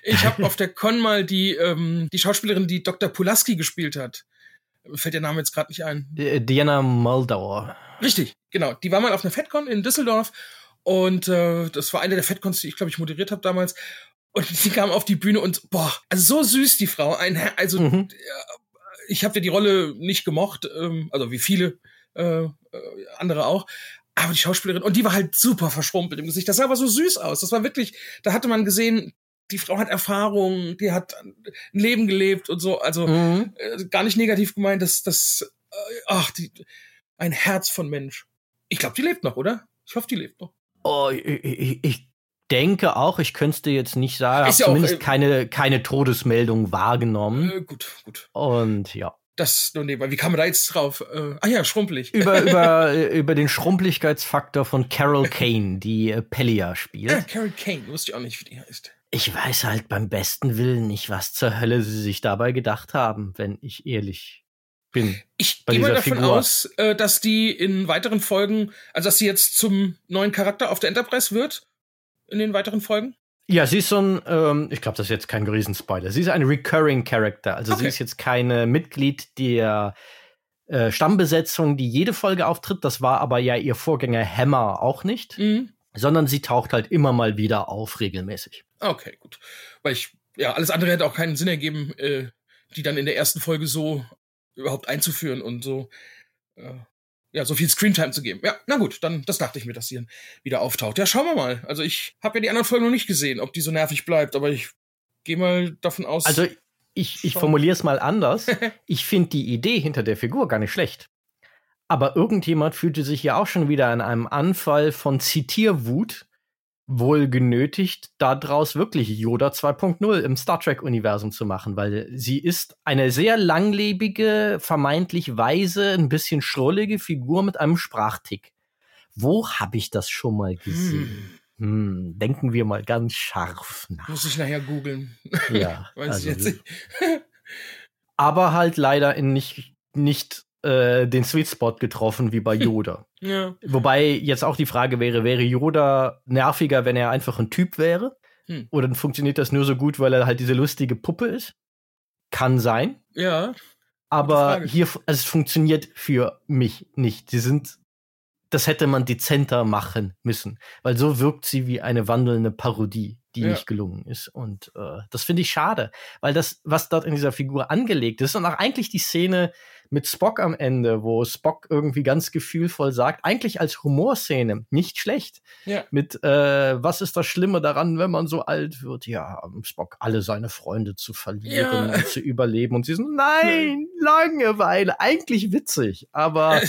Ich habe auf der Con mal die, ähm, die Schauspielerin, die Doktor Pulaski gespielt hat. Fällt der Name jetzt gerade nicht ein. Diana Muldauer. Richtig, genau. Die war mal auf einer FedCon in Düsseldorf. Und äh, das war eine der FedCons, die ich, glaube ich, moderiert habe damals. Und sie kam auf die Bühne und, boah, also so süß, die Frau. Ein, also, mhm. ich habe ja die Rolle nicht gemocht, ähm, also wie viele äh, andere auch. Aber die Schauspielerin, und die war halt super verschrumpelt im Gesicht. Das sah aber so süß aus. Das war wirklich, da hatte man gesehen, die Frau hat Erfahrung, die hat ein Leben gelebt und so. Also mhm. äh, gar nicht negativ gemeint, dass das, äh, ach, die, ein Herz von Mensch. Ich glaube, die lebt noch, oder? Ich hoffe, die lebt noch. Oh, ich, ich, ich denke auch, ich könnte es dir jetzt nicht sagen, ich habe ja zumindest auch, äh, keine, keine Todesmeldung wahrgenommen. Äh, gut, gut. Und ja. Das nur nebenbei. Wie kam man da jetzt drauf? Äh, ah ja, schrumpelig. Über, über, über den Schrumpeligkeitsfaktor von Carol Kane, die äh, Pelia spielt. Ah, Carol Kane, wusste ich auch nicht, wie die heißt. Ich weiß halt beim besten Willen nicht, was zur Hölle sie sich dabei gedacht haben, wenn ich ehrlich bin. Ich gehe mal davon Figur. aus, dass die in weiteren Folgen, also dass sie jetzt zum neuen Charakter auf der Enterprise wird, in den weiteren Folgen? Ja, sie ist so ein, ähm, ich glaube, das ist jetzt kein Riesenspoiler, sie ist ein Recurring Character, also okay. sie ist jetzt keine Mitglied der äh, Stammbesetzung, die jede Folge auftritt, das war aber ja ihr Vorgänger Hammer auch nicht, mhm. sondern sie taucht halt immer mal wieder auf, regelmäßig. Okay, gut, weil ich, ja, alles andere hätte auch keinen Sinn ergeben, äh, die dann in der ersten Folge so überhaupt einzuführen und so äh, ja so viel Screentime zu geben. Ja, na gut, dann das dachte ich mir, dass sie dann wieder auftaucht. Ja, schauen wir mal. Also ich habe ja die anderen Folgen noch nicht gesehen, ob die so nervig bleibt, aber ich gehe mal davon aus. Also ich, ich formuliere es mal anders. Ich finde die Idee hinter der Figur gar nicht schlecht. Aber irgendjemand fühlte sich ja auch schon wieder in einem Anfall von Zitierwut wohl genötigt, daraus wirklich Yoda zwei Punkt null im Star Trek-Universum zu machen, weil sie ist eine sehr langlebige, vermeintlich weise, ein bisschen schrullige Figur mit einem Sprachtick. Wo habe ich das schon mal gesehen? Hm. Hm, denken wir mal ganz scharf nach. Muss ich nachher googeln. Ja. Weiß also, ich jetzt nicht. Aber halt leider in nicht, nicht äh, den Sweet Spot getroffen wie bei Yoda. Ja. Wobei jetzt auch die Frage wäre, wäre Yoda nerviger, wenn er einfach ein Typ wäre? Hm. Oder funktioniert das nur so gut, weil er halt diese lustige Puppe ist? Kann sein. Ja. Aber hier, also es funktioniert für mich nicht. Sie sind, das hätte man dezenter machen müssen. Weil so wirkt sie wie eine wandelnde Parodie, die ja. nicht gelungen ist. Und äh, das finde ich schade. Weil das, was dort in dieser Figur angelegt ist, und auch eigentlich die Szene mit Spock am Ende, wo Spock irgendwie ganz gefühlvoll sagt, eigentlich als Humorszene, nicht schlecht. Ja. Mit, äh, was ist das Schlimme daran, wenn man so alt wird? Ja, Spock, alle seine Freunde zu verlieren, ja. und zu überleben. Und sie sind, nein, Langeweile, eigentlich witzig. Aber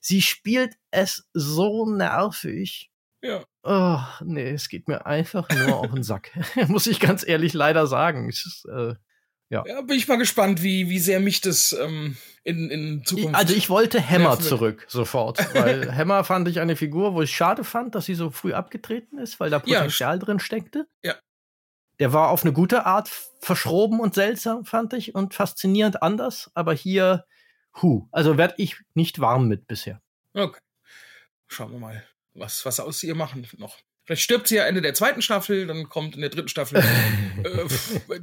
sie spielt es so nervig. Ja. Oh, nee, es geht mir einfach nur auf den Sack. Muss ich ganz ehrlich leider sagen. Es ist, äh, Ja. ja, bin ich mal gespannt, wie, wie sehr mich das ähm, in, in Zukunft... Also ich wollte Hammer zurück, sofort. Weil Hammer fand ich eine Figur, wo ich schade fand, dass sie so früh abgetreten ist, weil da Potenzial ja. drin steckte. Ja. Der war auf eine gute Art verschroben und seltsam, fand ich, und faszinierend anders. Aber hier, hu, also werd ich nicht warm mit bisher. Okay. Schauen wir mal, was, was aus ihr machen noch. Vielleicht stirbt sie ja Ende der zweiten Staffel, dann kommt in der dritten Staffel, äh, pf, äh,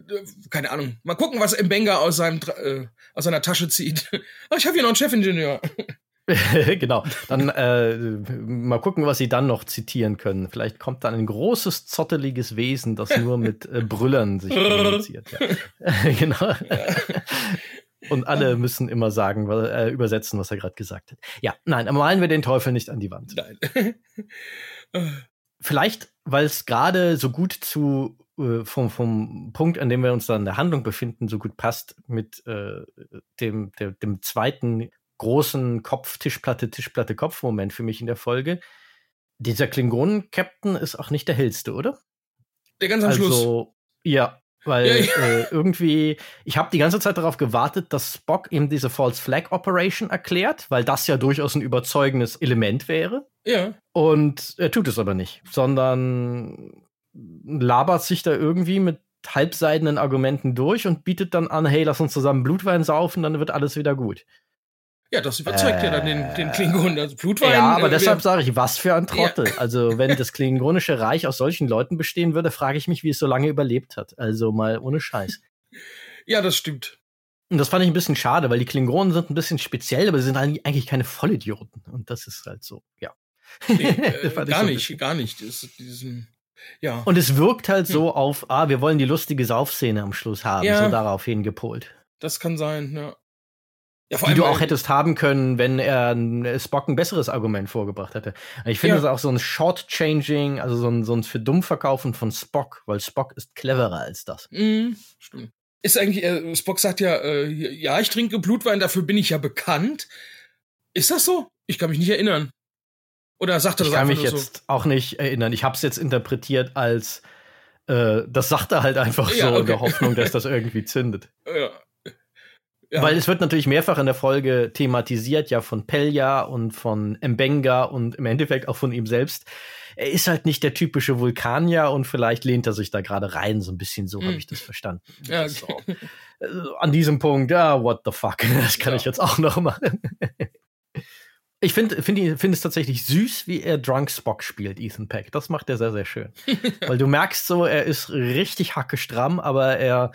keine Ahnung. Mal gucken, was M'Benga aus, seinem, äh, aus seiner Tasche zieht. Oh, ich habe hier noch einen Chefingenieur. Genau, dann äh, mal gucken, was sie dann noch zitieren können. Vielleicht kommt dann ein großes, zotteliges Wesen, das nur mit äh, Brüllern sich kommuniziert. Ja. Genau. Und alle müssen immer sagen, äh, übersetzen, was er gerade gesagt hat. Ja, nein, malen wir den Teufel nicht an die Wand. Nein. Vielleicht, weil es gerade so gut zu äh, vom, vom Punkt, an dem wir uns dann in der Handlung befinden, so gut passt mit äh, dem, der, dem zweiten großen Kopf-Tischplatte-Tischplatte-Kopf-Moment für mich in der Folge. Dieser Klingonen-Captain ist auch nicht der hellste, oder? Der ganz am also, Schluss. Also, ja, weil ja, ja. Äh, irgendwie, ich habe die ganze Zeit darauf gewartet, dass Spock ihm diese False-Flag-Operation erklärt, weil das ja durchaus ein überzeugendes Element wäre. Ja. Und er tut es aber nicht, sondern labert sich da irgendwie mit halbseidenen Argumenten durch und bietet dann an, hey, lass uns zusammen Blutwein saufen, dann wird alles wieder gut. Ja, das überzeugt äh, ja dann den, den Klingonen. Also Blutwein. Ja, aber äh, deshalb sage ich, was für ein Trottel. Ja. Also wenn das klingonische Reich aus solchen Leuten bestehen würde, frage ich mich, wie es so lange überlebt hat. Also mal ohne Scheiß. Ja, das stimmt. Und das fand ich ein bisschen schade, weil die Klingonen sind ein bisschen speziell, aber sie sind eigentlich keine Vollidioten. Und das ist halt so, ja. Nee, äh, gar so nicht, gar nicht. Das, diesen, ja. Und es wirkt halt hm. so auf, ah, wir wollen die lustige Saufszene am Schluss haben, ja, so daraufhin gepolt. Das kann sein, ja. Ja, die du auch hättest haben können, wenn er Spock ein besseres Argument vorgebracht hätte. Ich finde ja. das auch so ein Short-Changing, also so ein, so ein für dumm Verkaufen von Spock, weil Spock ist cleverer als das. Mhm, stimmt. Ist eigentlich, äh, Spock sagt ja, äh, ja, ich trinke Blutwein, dafür bin ich ja bekannt. Ist das so? Ich kann mich nicht erinnern. Oder sagt er das einfach nur so? Ich kann mich jetzt auch nicht erinnern. Ich habe es jetzt interpretiert als, äh, das sagt er halt einfach ja, so okay. in der Hoffnung, dass das irgendwie zündet. Ja. Ja. Weil es wird natürlich mehrfach in der Folge thematisiert, ja, von Pelia und von M'Benga und im Endeffekt auch von ihm selbst. Er ist halt nicht der typische Vulkanier und vielleicht lehnt er sich da gerade rein, so ein bisschen so, mm. habe ich das verstanden. Ja, okay. So. An diesem Punkt, ja, what the fuck, das kann ja. ich jetzt auch noch machen. Ich finde find, find es tatsächlich süß, wie er Drunk Spock spielt, Ethan Peck. Das macht er sehr, sehr schön. Weil du merkst so, er ist richtig hackestramm, aber er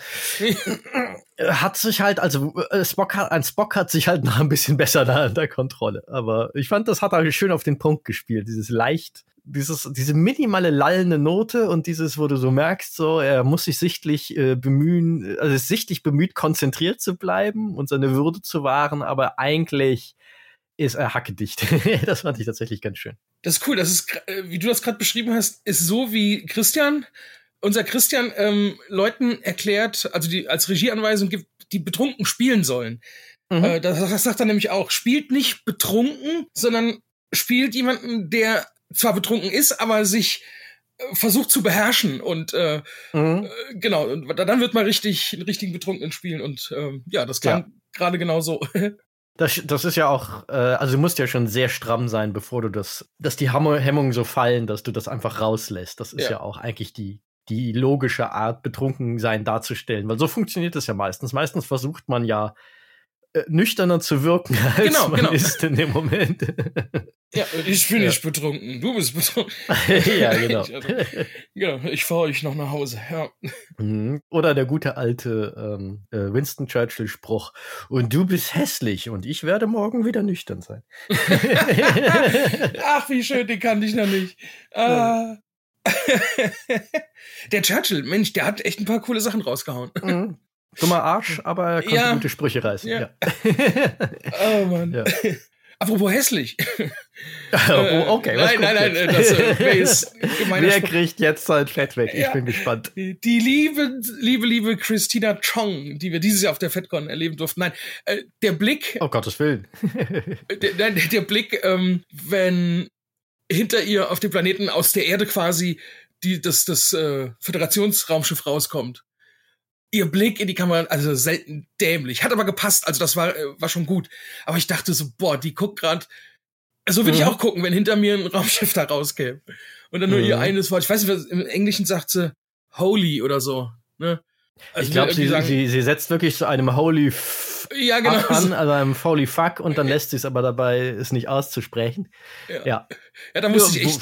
hat sich halt, also Spock hat, ein Spock hat sich halt noch ein bisschen besser da unter Kontrolle. Aber ich fand, das hat er schön auf den Punkt gespielt. Dieses leicht, dieses, diese minimale lallende Note und dieses, wo du so merkst, so, er muss sich sichtlich äh, bemühen, also ist sichtlich bemüht, konzentriert zu bleiben und seine Würde zu wahren, aber eigentlich ist er hackedicht. Das fand ich tatsächlich ganz schön. Das ist cool. Das ist, wie du das gerade beschrieben hast, ist so wie Christian, unser Christian, ähm, Leuten erklärt, also die als Regieanweisung gibt, die betrunken spielen sollen. Mhm. Äh, das, das sagt er nämlich auch. Spielt nicht betrunken, sondern spielt jemanden, der zwar betrunken ist, aber sich äh, versucht zu beherrschen. Und äh, mhm. äh, genau, und dann wird mal richtig, einen richtigen Betrunkenen spielen. Und äh, ja, das klang ja. gerade genau so. Das, das ist ja auch, äh, also du musst ja schon sehr stramm sein, bevor du das, dass die Hamm- Hemmungen so fallen, dass du das einfach rauslässt. Das ist ja, ja auch eigentlich die, die logische Art, Betrunkensein darzustellen, weil so funktioniert das ja meistens. Meistens versucht man ja, äh, nüchterner zu wirken, als genau, man genau. ist in dem Moment. Ja, ich bin ja. nicht betrunken, du bist betrunken. Ja, genau. Ich, also, ja, ich fahre euch noch nach Hause. Ja. Oder der gute alte ähm, Winston Churchill-Spruch. Und du bist hässlich und ich werde morgen wieder nüchtern sein. Ach, wie schön, den kannte ich noch nicht. Ah. Der Churchill, Mensch, der hat echt ein paar coole Sachen rausgehauen. Mhm. Dummer Arsch, aber er konnte ja. gute Sprüche reißen. Ja. Ja. Oh Mann. Ja. Apropos hässlich. Oh, okay, was nein, nein, nein, nein, das äh, ist gemeiner Wer Spruch. Kriegt jetzt sein Fett weg? Ich ja. bin gespannt. Die, die liebe, liebe, liebe Christina Chong, die wir dieses Jahr auf der FedCon erleben durften. Nein, äh, der Blick. Oh Gottes Willen. der, nein, der Blick, ähm, wenn hinter ihr auf dem Planeten aus der Erde quasi die, das, das äh, Föderationsraumschiff rauskommt. Ihr Blick in die Kamera, also selten dämlich. Hat aber gepasst, also das war, war schon gut. Aber ich dachte so, boah, die guckt gerade. So würde mhm. ich auch gucken, wenn hinter mir ein Raumschiff da rauskäme. Und dann nur mhm. ihr eines Wort. Ich weiß nicht, was im Englischen sagt sie, holy oder so. Ne? Also ich glaube, sie, sie, sie setzt wirklich zu einem holy f- ja, genau. an, also einem holy fuck und dann lässt sie es aber dabei, es nicht auszusprechen. Ja, ja, ja da musste ja, ich echt...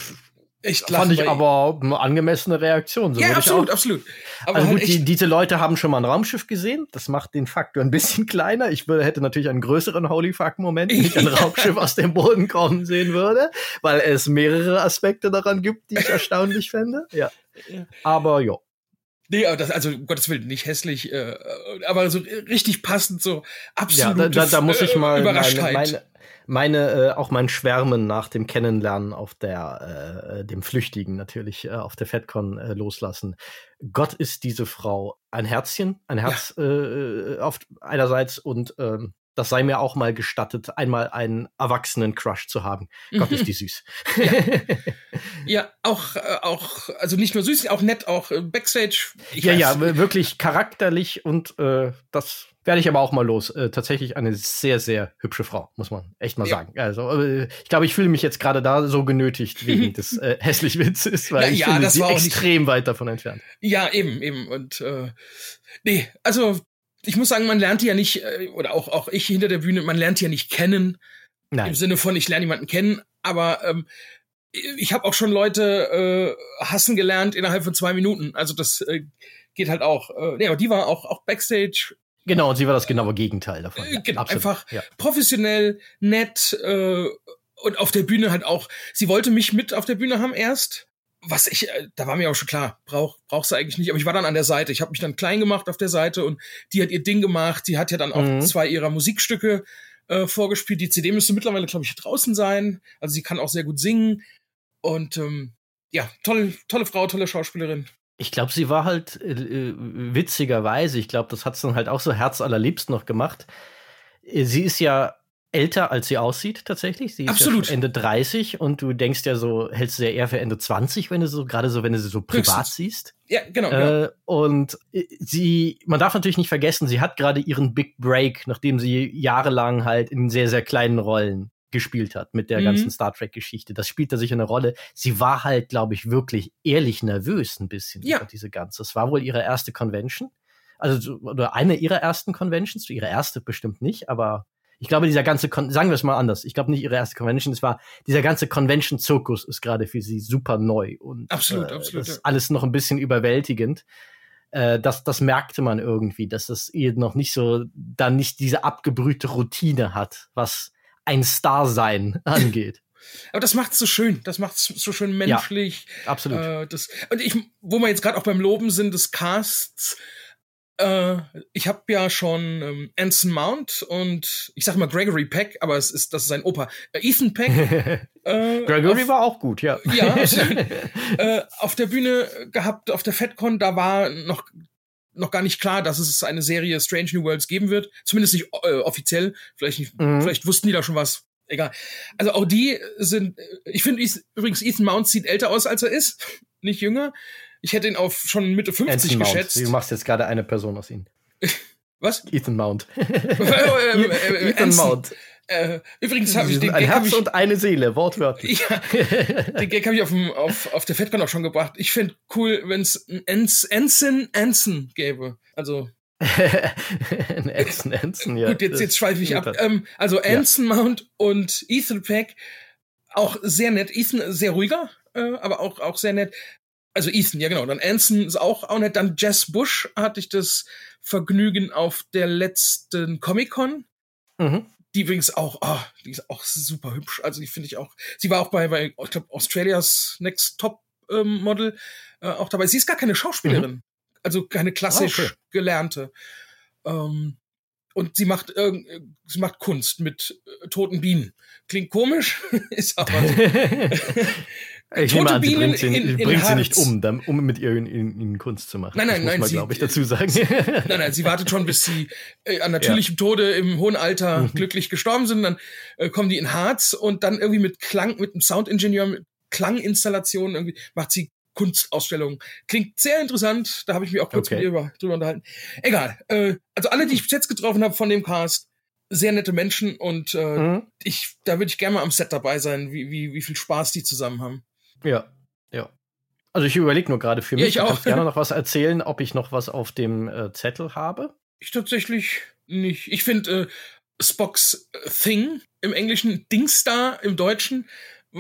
Ich lachen, fand ich aber eine angemessene Reaktion. So ja, absolut, auch, absolut. Aber also halt gut, die, diese Leute haben schon mal ein Raumschiff gesehen. Das macht den Faktor ein bisschen kleiner. Ich würde, hätte natürlich einen größeren Holy Fuck-Moment, wenn ich ein Raumschiff aus dem Boden kommen sehen würde, weil es mehrere Aspekte daran gibt, die ich erstaunlich fände. Ja. ja. Aber ja. Nee, aber das, also um Gottes Willen, nicht hässlich, äh, aber so richtig passend, so absolut. Ja, da, da, da muss ich mal Überraschheit. Meine, meine Meine, äh, auch mein Schwärmen nach dem Kennenlernen auf der, äh, dem Flüchtigen natürlich, äh, auf der FedCon äh, loslassen. Gott ist diese Frau ein Herzchen, ein Herz ja. äh, auf einerseits und ähm, das sei mir auch mal gestattet, einmal einen Erwachsenen-Crush zu haben. Mhm. Gott, ist die süß. Ja, ja, auch, auch, also nicht nur süß, auch nett, auch Backstage. Ich ja, weiß. ja, wirklich charakterlich und äh, das werde ich aber auch mal los. Äh, tatsächlich eine sehr, sehr hübsche Frau, muss man echt mal ja. sagen. Also, äh, ich glaube, ich fühle mich jetzt gerade da so genötigt wegen des äh, hässlichen Witzes, weil Na, ich ja, finde sie extrem nicht... weit davon entfernt. Ja, eben, eben. Und äh, nee, also ich muss sagen, man lernt die ja nicht, oder auch auch ich hinter der Bühne, man lernt die ja nicht kennen. Nein. Im Sinne von, ich lerne jemanden kennen. Aber ähm, ich habe auch schon Leute äh, hassen gelernt innerhalb von zwei Minuten. Also das äh, geht halt auch. Äh, nee, aber die war auch auch Backstage. Genau, und sie war das genaue Gegenteil davon. Äh, genau, Absolut. einfach ja. professionell, nett äh, und auf der Bühne halt auch. Sie wollte mich mit auf der Bühne haben erst. Was ich, da war mir auch schon klar, brauch, brauchst du eigentlich nicht. Aber ich war dann an der Seite. Ich habe mich dann klein gemacht auf der Seite und die hat ihr Ding gemacht. Die hat ja dann auch mhm. zwei ihrer Musikstücke äh, vorgespielt. Die C D müsste mittlerweile, glaube ich, draußen sein. Also sie kann auch sehr gut singen. Und ähm, ja, tolle, tolle Frau, tolle Schauspielerin. Ich glaube, sie war halt äh, witzigerweise, ich glaube, das hat es dann halt auch so herzallerliebst noch gemacht. Sie ist ja älter, als sie aussieht, tatsächlich. Sie ist Absolut. Ja Ende dreißig und du denkst ja so, hältst du ja eher für Ende zwanzig, wenn du so, gerade so, wenn du sie so privat Höchstens. siehst. Ja, genau. Äh, und sie, man darf natürlich nicht vergessen, sie hat gerade ihren Big Break, nachdem sie jahrelang halt in sehr, sehr kleinen Rollen gespielt hat mit der mhm. ganzen Star Trek-Geschichte. Das spielt da sicher eine Rolle. Sie war halt, glaube ich, wirklich ehrlich nervös ein bisschen ja. über diese ganze. Es war wohl ihre erste Convention. Also, oder eine ihrer ersten Conventions. Ihre erste bestimmt nicht, aber ich glaube, dieser ganze, Kon- sagen wir es mal anders, ich glaube nicht ihre erste Convention, es war, dieser ganze Convention-Zirkus ist gerade für sie super neu und absolut, äh, absolut, das ja. alles noch ein bisschen überwältigend. Äh, das, das merkte man irgendwie, dass das ihr noch nicht so, dann nicht diese abgebrühte Routine hat, was ein Star-Sein angeht. Aber das macht's so schön, das macht's so schön menschlich. Ja, absolut. Äh, das, und ich, wo wir jetzt gerade auch beim Loben sind des Casts, ich habe ja schon ähm, Anson Mount und ich sag mal Gregory Peck, aber es ist, das ist sein Opa. Äh, Ethan Peck. Äh, Gregory auf, war auch gut, ja. Ja, also, äh, auf der Bühne gehabt, auf der FedCon, da war noch, noch gar nicht klar, dass es eine Serie Strange New Worlds geben wird. Zumindest nicht äh, offiziell. Vielleicht, nicht, mhm. vielleicht wussten die da schon was. Egal. Also auch die sind, ich finde übrigens, Ethan Mount sieht älter aus, als er ist. Nicht jünger. Ich hätte ihn auf schon Mitte fünfzig geschätzt. Du machst jetzt gerade eine Person aus ihm. Was? Ethan Mount. Ethan Mount. Äh, übrigens habe ich den Ein Gag Herz ich, und eine Seele, wortwörtlich. Ja, den Gag habe ich auf, dem, auf, auf der FedCon auch schon gebracht. Ich fände cool, wenn es ein Anson Anson gäbe. Also ein Anson Anson, ja. Gut, jetzt, jetzt schweife ich ab. Ähm, also Anson ja. Mount und Ethan Peck, auch sehr nett. Ethan sehr ruhiger, äh, aber auch, auch sehr nett. Also Ethan, ja genau. Dann Anson ist auch, auch nett. Dann Jess Bush hatte ich das Vergnügen auf der letzten Comic-Con. Mhm. Die übrigens auch, oh, die ist auch super hübsch. Also die finde ich auch. Sie war auch bei, bei ich glaube, Australias Next Top ähm, Model äh, auch dabei. Sie ist gar keine Schauspielerin. Mhm. Also keine klassisch oh, okay. gelernte. Ähm, und sie macht äh, sie macht Kunst mit äh, toten Bienen. Klingt komisch, ist aber so. Ich nehme an, sie bringt, sie, in, in bringt sie nicht um, dann, um mit ihr in, in, in Kunst zu machen. Nein, nein, das muss nein. Das glaube ich, dazu sagen. Sie, nein, nein, sie wartet schon, bis sie äh, an natürlichem ja. Tode im hohen Alter mhm. glücklich gestorben sind. Dann äh, kommen die in Harz und dann irgendwie mit Klang, mit einem Soundingenieur, mit Klanginstallationen irgendwie macht sie Kunstausstellungen. Klingt sehr interessant. Da habe ich mich auch kurz okay. mit ihr über, drüber unterhalten. Egal. Äh, also alle, die ich bis jetzt getroffen habe von dem Cast, sehr nette Menschen und äh, mhm. ich, da würde ich gerne mal am Set dabei sein, wie, wie, wie viel Spaß die zusammen haben. Ja, ja. Also ich überlege nur gerade für mich. Ja, ich auch. Kannst gerne noch was erzählen, ob ich noch was auf dem äh, Zettel habe? Ich tatsächlich nicht. Ich finde äh, Spocks Thing im Englischen, Dingstar im Deutschen,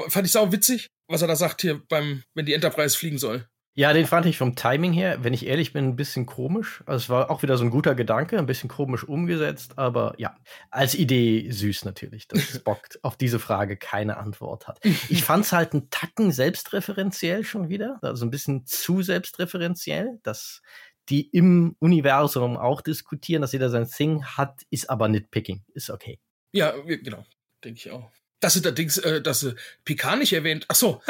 fand ich sau witzig, was er da sagt hier beim, wenn die Enterprise fliegen soll. Ja, den fand ich vom Timing her, wenn ich ehrlich bin, ein bisschen komisch. Also es war auch wieder so ein guter Gedanke, ein bisschen komisch umgesetzt, aber ja, als Idee süß natürlich, dass Spock auf diese Frage keine Antwort hat. Ich fand's halt einen Tacken selbstreferenziell schon wieder, also ein bisschen zu selbstreferenziell, dass die im Universum auch diskutieren, dass jeder sein Thing hat, ist aber nitpicking, ist okay. Ja, genau, denke ich auch. Dass sie, allerdings, äh, dass sie Picard nicht erwähnt, ach so,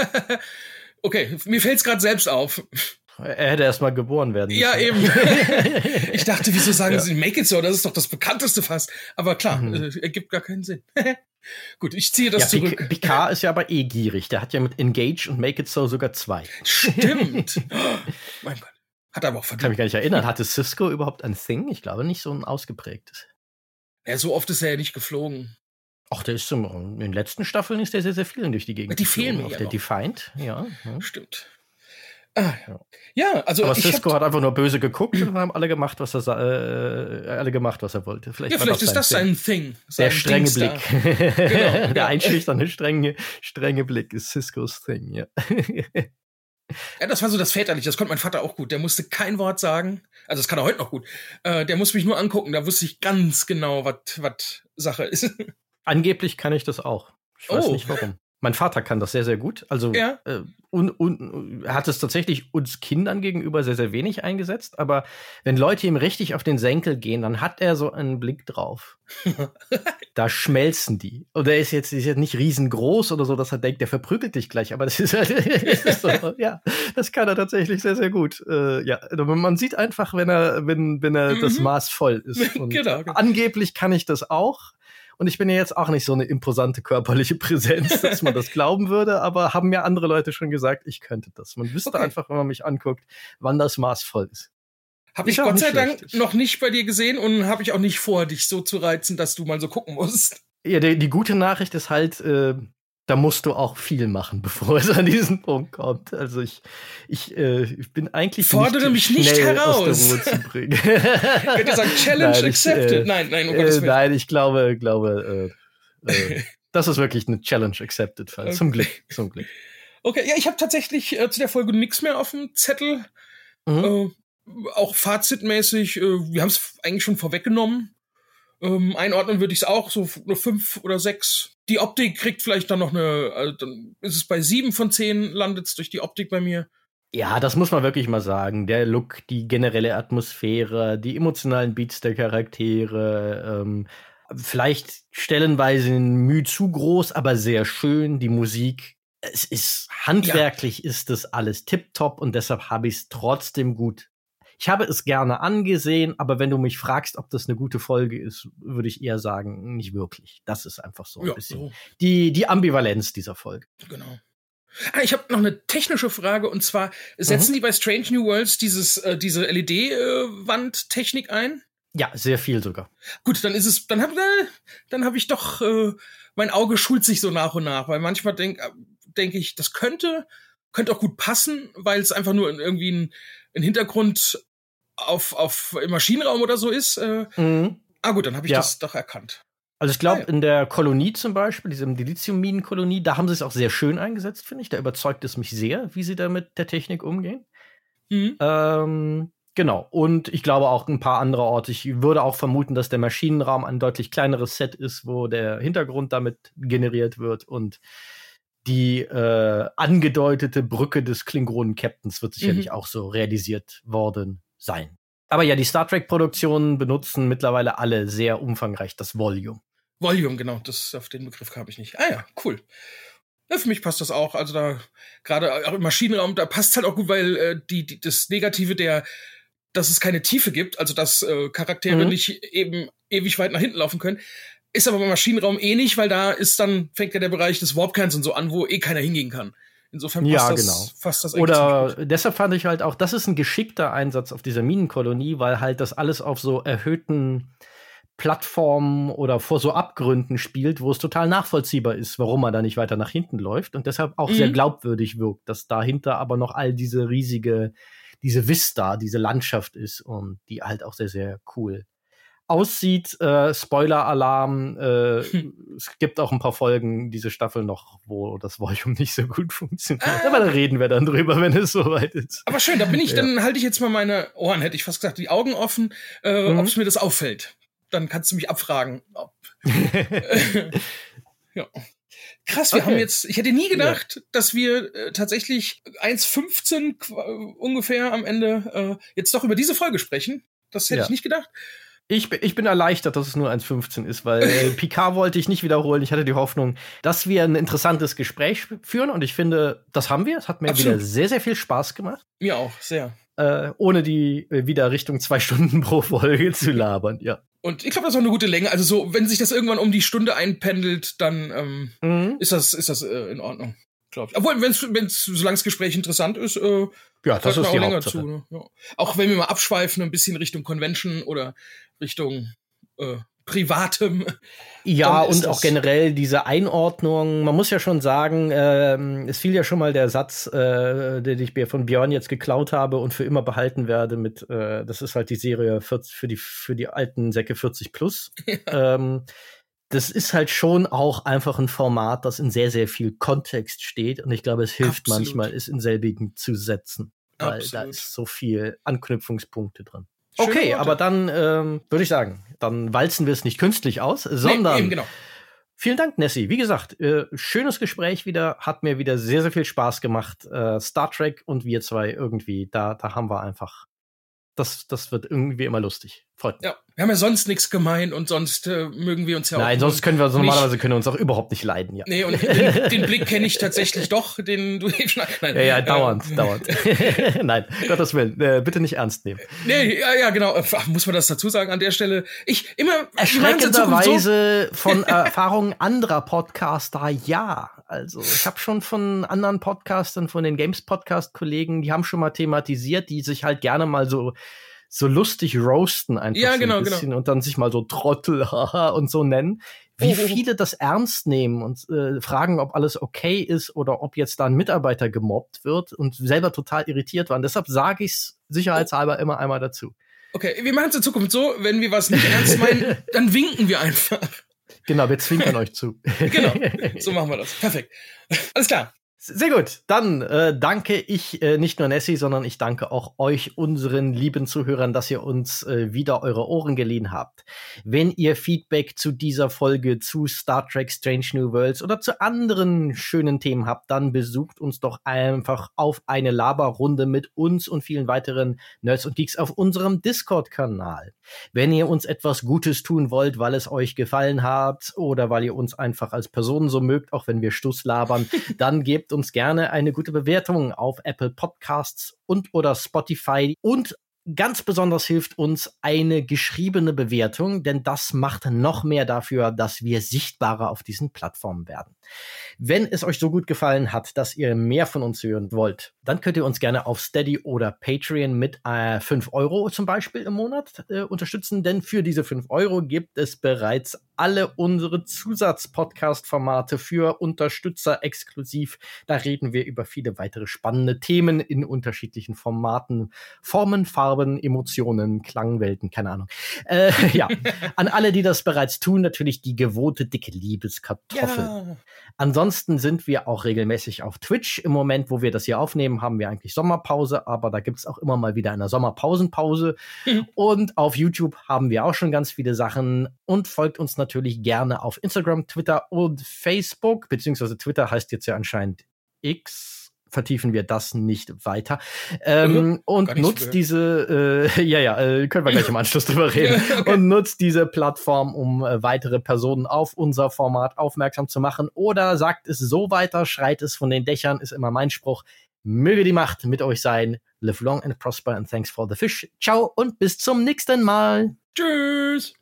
okay, mir fällt's gerade selbst auf. Er hätte erstmal geboren werden müssen. Ja, eben. Ich dachte, wieso sagen ja. sie Make It So? Das ist doch das bekannteste Fass. Aber klar, mhm. äh, ergibt gar keinen Sinn. Gut, ich ziehe das ja, zurück. Picard ist ja aber eh gierig. Der hat ja mit Engage und Make It So sogar zwei. Stimmt. Mein Gott. Hat aber auch verdient. Kann mich gar nicht erinnern. Hatte Cisco überhaupt ein Thing? Ich glaube nicht so ein ausgeprägtes. Ja, so oft ist er ja nicht geflogen. Ach, der ist zum, in den letzten Staffeln ist der sehr, sehr vielen durch die Gegend. Die fehlen mir auf ja der noch. Defined, ja. ja. Stimmt. Ah, ja. ja, also aber Cisco hat einfach nur böse geguckt und haben alle gemacht, was er äh, alle gemacht, was er wollte. Vielleicht ja, vielleicht das ist das sein Thing. Thing. Sein der strenge Dingstar. Blick. Genau, der einschüchternde strenge, strenge Blick ist Ciscos Thing, ja. Ja, das war so das Väterliche, das konnte mein Vater auch gut. Der musste kein Wort sagen, also das kann er heute noch gut. Äh, der musste mich nur angucken, da wusste ich ganz genau, was Sache ist. Angeblich kann ich das auch. Ich weiß oh. nicht warum. Mein Vater kann das sehr, sehr gut. Also ja. äh, un, un, hat es tatsächlich uns Kindern gegenüber sehr, sehr wenig eingesetzt. Aber wenn Leute ihm richtig auf den Senkel gehen, dann hat er so einen Blick drauf. Da schmelzen die. Und er ist jetzt, ist jetzt nicht riesengroß oder so, dass er denkt, der verprügelt dich gleich. Aber das ist halt, ist so, ja, das kann er tatsächlich sehr, sehr gut. Äh, ja, man sieht einfach, wenn er, wenn, wenn er mhm. das Maß voll ist. Und genau, genau. Angeblich kann ich das auch. Und ich bin ja jetzt auch nicht so eine imposante körperliche Präsenz, dass man das glauben würde, aber haben mir andere Leute schon gesagt, ich könnte das. Man wüsste okay. einfach, wenn man mich anguckt, wann das maßvoll ist. Habe ich Gott sei Dank noch nicht bei dir gesehen und habe ich auch nicht vor, dich so zu reizen, dass du mal so gucken musst. Ja, die, die gute Nachricht ist halt, äh, da musst du auch viel machen, bevor es an diesen Punkt kommt. Also ich, ich, äh, ich bin eigentlich fordere nicht mich nicht heraus aus der Ruhe zu bringen. Ich hätte sagen, Challenge nein, accepted. Ich, äh, nein, nein, um Gottes Willen. Nein, ich glaube, glaube, äh, äh, das ist wirklich eine Challenge accepted. Fall. Okay. Zum Glück, zum Glück. Okay, ja, ich habe tatsächlich äh, zu der Folge nichts mehr auf dem Zettel. Mhm. Äh, auch fazitmäßig, äh, wir haben es eigentlich schon vorweggenommen. Ähm, einordnen würde ich es auch, so fünf oder sechs. Die Optik kriegt vielleicht dann noch eine, also dann ist es bei sieben von zehn, landet es durch die Optik bei mir. Ja, das muss man wirklich mal sagen. Der Look, die generelle Atmosphäre, die emotionalen Beats der Charaktere, ähm, vielleicht stellenweise Mühe zu groß, aber sehr schön. Die Musik, es ist handwerklich ja. ist das alles tipptopp und deshalb habe ich es trotzdem gut. Ich habe es gerne angesehen, aber wenn du mich fragst, ob das eine gute Folge ist, würde ich eher sagen, nicht wirklich. Das ist einfach so ein ja, bisschen so. Die, die Ambivalenz dieser Folge. Genau. Ah, ich habe noch eine technische Frage und zwar, setzen mhm. die bei Strange New Worlds dieses, äh, diese L E D-Wandtechnik ein? Ja, sehr viel sogar. Gut, dann ist es, dann habe dann hab ich doch, äh, mein Auge schult sich so nach und nach, weil manchmal denke denk ich, das könnte, könnte auch gut passen, weil es einfach nur irgendwie ein, ein Hintergrund auf auf im Maschinenraum oder so ist. Äh, mhm. Ah gut, dann habe ich ja. das doch erkannt. Also ich glaube, ah, ja. in der Kolonie zum Beispiel, diesem Dilithium-Minen-Kolonie, da haben sie es auch sehr schön eingesetzt, finde ich. Da überzeugt es mich sehr, wie sie da mit der Technik umgehen. Mhm. Ähm, genau. Und ich glaube auch ein paar andere Orte. Ich würde auch vermuten, dass der Maschinenraum ein deutlich kleineres Set ist, wo der Hintergrund damit generiert wird und die äh, angedeutete Brücke des Klingonen-Captains wird sicherlich mhm. auch so realisiert worden sein. Aber ja, die Star Trek-Produktionen benutzen mittlerweile alle sehr umfangreich das Volume. Volume, genau. Das, auf den Begriff kam ich nicht. Ah ja, cool. Ja, für mich passt das auch. Also da, gerade auch im Maschinenraum, da passt es halt auch gut, weil äh, die, die das Negative der, dass es keine Tiefe gibt, also dass äh, Charaktere mhm. nicht eben ewig weit nach hinten laufen können, ist aber beim Maschinenraum eh nicht, weil da ist dann, fängt ja der Bereich des Warpkerns und so an, wo eh keiner hingehen kann. Insofern passt ja, das, genau. passt das eigentlich Oder gut. Deshalb fand ich halt auch, das ist ein geschickter Einsatz auf dieser Minenkolonie, weil halt das alles auf so erhöhten Plattformen oder vor so Abgründen spielt, wo es total nachvollziehbar ist, warum man da nicht weiter nach hinten läuft und deshalb auch mhm. sehr glaubwürdig wirkt, dass dahinter aber noch all diese riesige, diese Vista, diese Landschaft ist und die halt auch sehr, sehr cool aussieht. Äh, Spoiler-Alarm, äh, hm. es gibt auch ein paar Folgen diese Staffel noch, wo das Volume nicht so gut funktioniert. Ah. Aber da reden wir dann drüber, wenn es soweit ist. Aber schön, da bin ich, ja. dann halte ich jetzt mal meine Ohren, hätte ich fast gesagt, die Augen offen, äh, mhm. ob es mir das auffällt. Dann kannst du mich abfragen. Ob ja. Krass, wir okay. haben jetzt, ich hätte nie gedacht, ja. dass wir äh, tatsächlich eins fünfzehn äh, ungefähr am Ende äh, jetzt doch über diese Folge sprechen. Das hätte ja. ich nicht gedacht. Ich, ich bin erleichtert, dass es nur eins Komma fünfzehn ist, weil äh, Picard wollte ich nicht wiederholen. Ich hatte die Hoffnung, dass wir ein interessantes Gespräch führen. Und ich finde, das haben wir. Es hat mir Absolut. wieder sehr, sehr viel Spaß gemacht. Mir auch, sehr. Äh, ohne die äh, wieder Richtung zwei Stunden pro Folge zu labern, ja. Und ich glaube, das ist auch eine gute Länge. Also so, wenn sich das irgendwann um die Stunde einpendelt, dann ähm, mhm. ist das, ist das äh, in Ordnung, glaube ich. Obwohl, wenn's, wenn's, solange das Gespräch interessant ist, äh, ja, das ist auch die länger Hauptsache. Zu. Ne? Ja. Auch wenn wir mal abschweifen, ein bisschen Richtung Convention oder Richtung äh, Privatem. Ja, und auch generell diese Einordnung. Man muss ja schon sagen, ähm, es fiel ja schon mal der Satz, äh, den ich von Björn jetzt geklaut habe und für immer behalten werde mit, äh, das ist halt die Serie für die, für die alten Säcke vierzig plus. Ja. Ähm, das ist halt schon auch einfach ein Format, das in sehr, sehr viel Kontext steht. Und ich glaube, es hilft Absolut. manchmal, es in selbigen zu setzen. Weil Absolut. da ist so viel Anknüpfungspunkte drin. Schöne okay, Worte. aber dann ähm, würde ich sagen, dann walzen wir es nicht künstlich aus, sondern nee, eben, genau. vielen Dank, Nessi. Wie gesagt, äh, schönes Gespräch wieder, hat mir wieder sehr, sehr viel Spaß gemacht. Äh, Star Trek und wir zwei irgendwie, da, da haben wir einfach, das, das wird irgendwie immer lustig. Freut mich. Ja, wir haben ja sonst nichts gemein und sonst äh, mögen wir uns ja Nein, auch Nein, sonst können wir, also normalerweise können wir uns auch überhaupt nicht leiden, ja. Nee, und den, den Blick kenne ich tatsächlich doch, den du eben schon... Nein, ja, ja, äh, dauernd, äh, dauernd. Nein, Gottes Willen, äh, bitte nicht ernst nehmen. Nee, ja, ja, genau, Ach, muss man das dazu sagen an der Stelle. Ich immer... Erschreckenderweise so. Von Erfahrungen anderer Podcaster, ja. Also, ich habe schon von anderen Podcastern, von den Games-Podcast-Kollegen, die haben schon mal thematisiert, die sich halt gerne mal so... so lustig roasten einfach ja, so ein genau, bisschen genau. und dann sich mal so Trottel und so nennen. Wie viele das ernst nehmen und äh, fragen, ob alles okay ist oder ob jetzt da ein Mitarbeiter gemobbt wird und selber total irritiert waren. Deshalb sage ich es sicherheitshalber immer einmal dazu. Okay, wir machen es in Zukunft so, wenn wir was nicht ernst meinen, dann winken wir einfach. Genau, wir zwinkern euch zu. Genau, so machen wir das. Perfekt. Alles klar. Sehr gut, dann äh, danke ich äh, nicht nur Nessi, sondern ich danke auch euch, unseren lieben Zuhörern, dass ihr uns äh, wieder eure Ohren geliehen habt. Wenn ihr Feedback zu dieser Folge, zu Star Trek Strange New Worlds oder zu anderen schönen Themen habt, dann besucht uns doch einfach auf eine Laberrunde mit uns und vielen weiteren Nerds und Geeks auf unserem Discord-Kanal. Wenn ihr uns etwas Gutes tun wollt, weil es euch gefallen hat oder weil ihr uns einfach als Personen so mögt, auch wenn wir Stuss labern, dann gebt uns gerne eine gute Bewertung auf Apple Podcasts und oder Spotify und ganz besonders hilft uns eine geschriebene Bewertung, denn das macht noch mehr dafür, dass wir sichtbarer auf diesen Plattformen werden. Wenn es euch so gut gefallen hat, dass ihr mehr von uns hören wollt, dann könnt ihr uns gerne auf Steady oder Patreon mit äh, fünf Euro zum Beispiel im Monat äh, unterstützen, denn für diese fünf Euro gibt es bereits alle unsere Zusatz-Podcast-Formate für Unterstützer exklusiv. Da reden wir über viele weitere spannende Themen in unterschiedlichen Formaten, Formen, Farben, Emotionen, Klangwelten, keine Ahnung. Äh, ja, an alle, die das bereits tun, natürlich die gewohnte dicke Liebeskartoffel. Ja. Ansonsten sind wir auch regelmäßig auf Twitch. Im Moment, wo wir das hier aufnehmen, haben wir eigentlich Sommerpause, aber da gibt es auch immer mal wieder eine Sommerpausenpause. Mhm. Und auf YouTube haben wir auch schon ganz viele Sachen und folgt uns natürlich gerne auf Instagram, Twitter und Facebook, beziehungsweise Twitter heißt jetzt ja anscheinend X. Vertiefen wir das nicht weiter. Ähm, und nutzt diese, äh, ja, ja, äh, können wir gleich im Anschluss drüber reden. Okay. Und nutzt diese Plattform, um äh, weitere Personen auf unser Format aufmerksam zu machen. Oder sagt es so weiter, schreit es von den Dächern, ist immer mein Spruch. Möge die Macht mit euch sein. Live long and prosper and thanks for the fish. Ciao und bis zum nächsten Mal. Tschüss.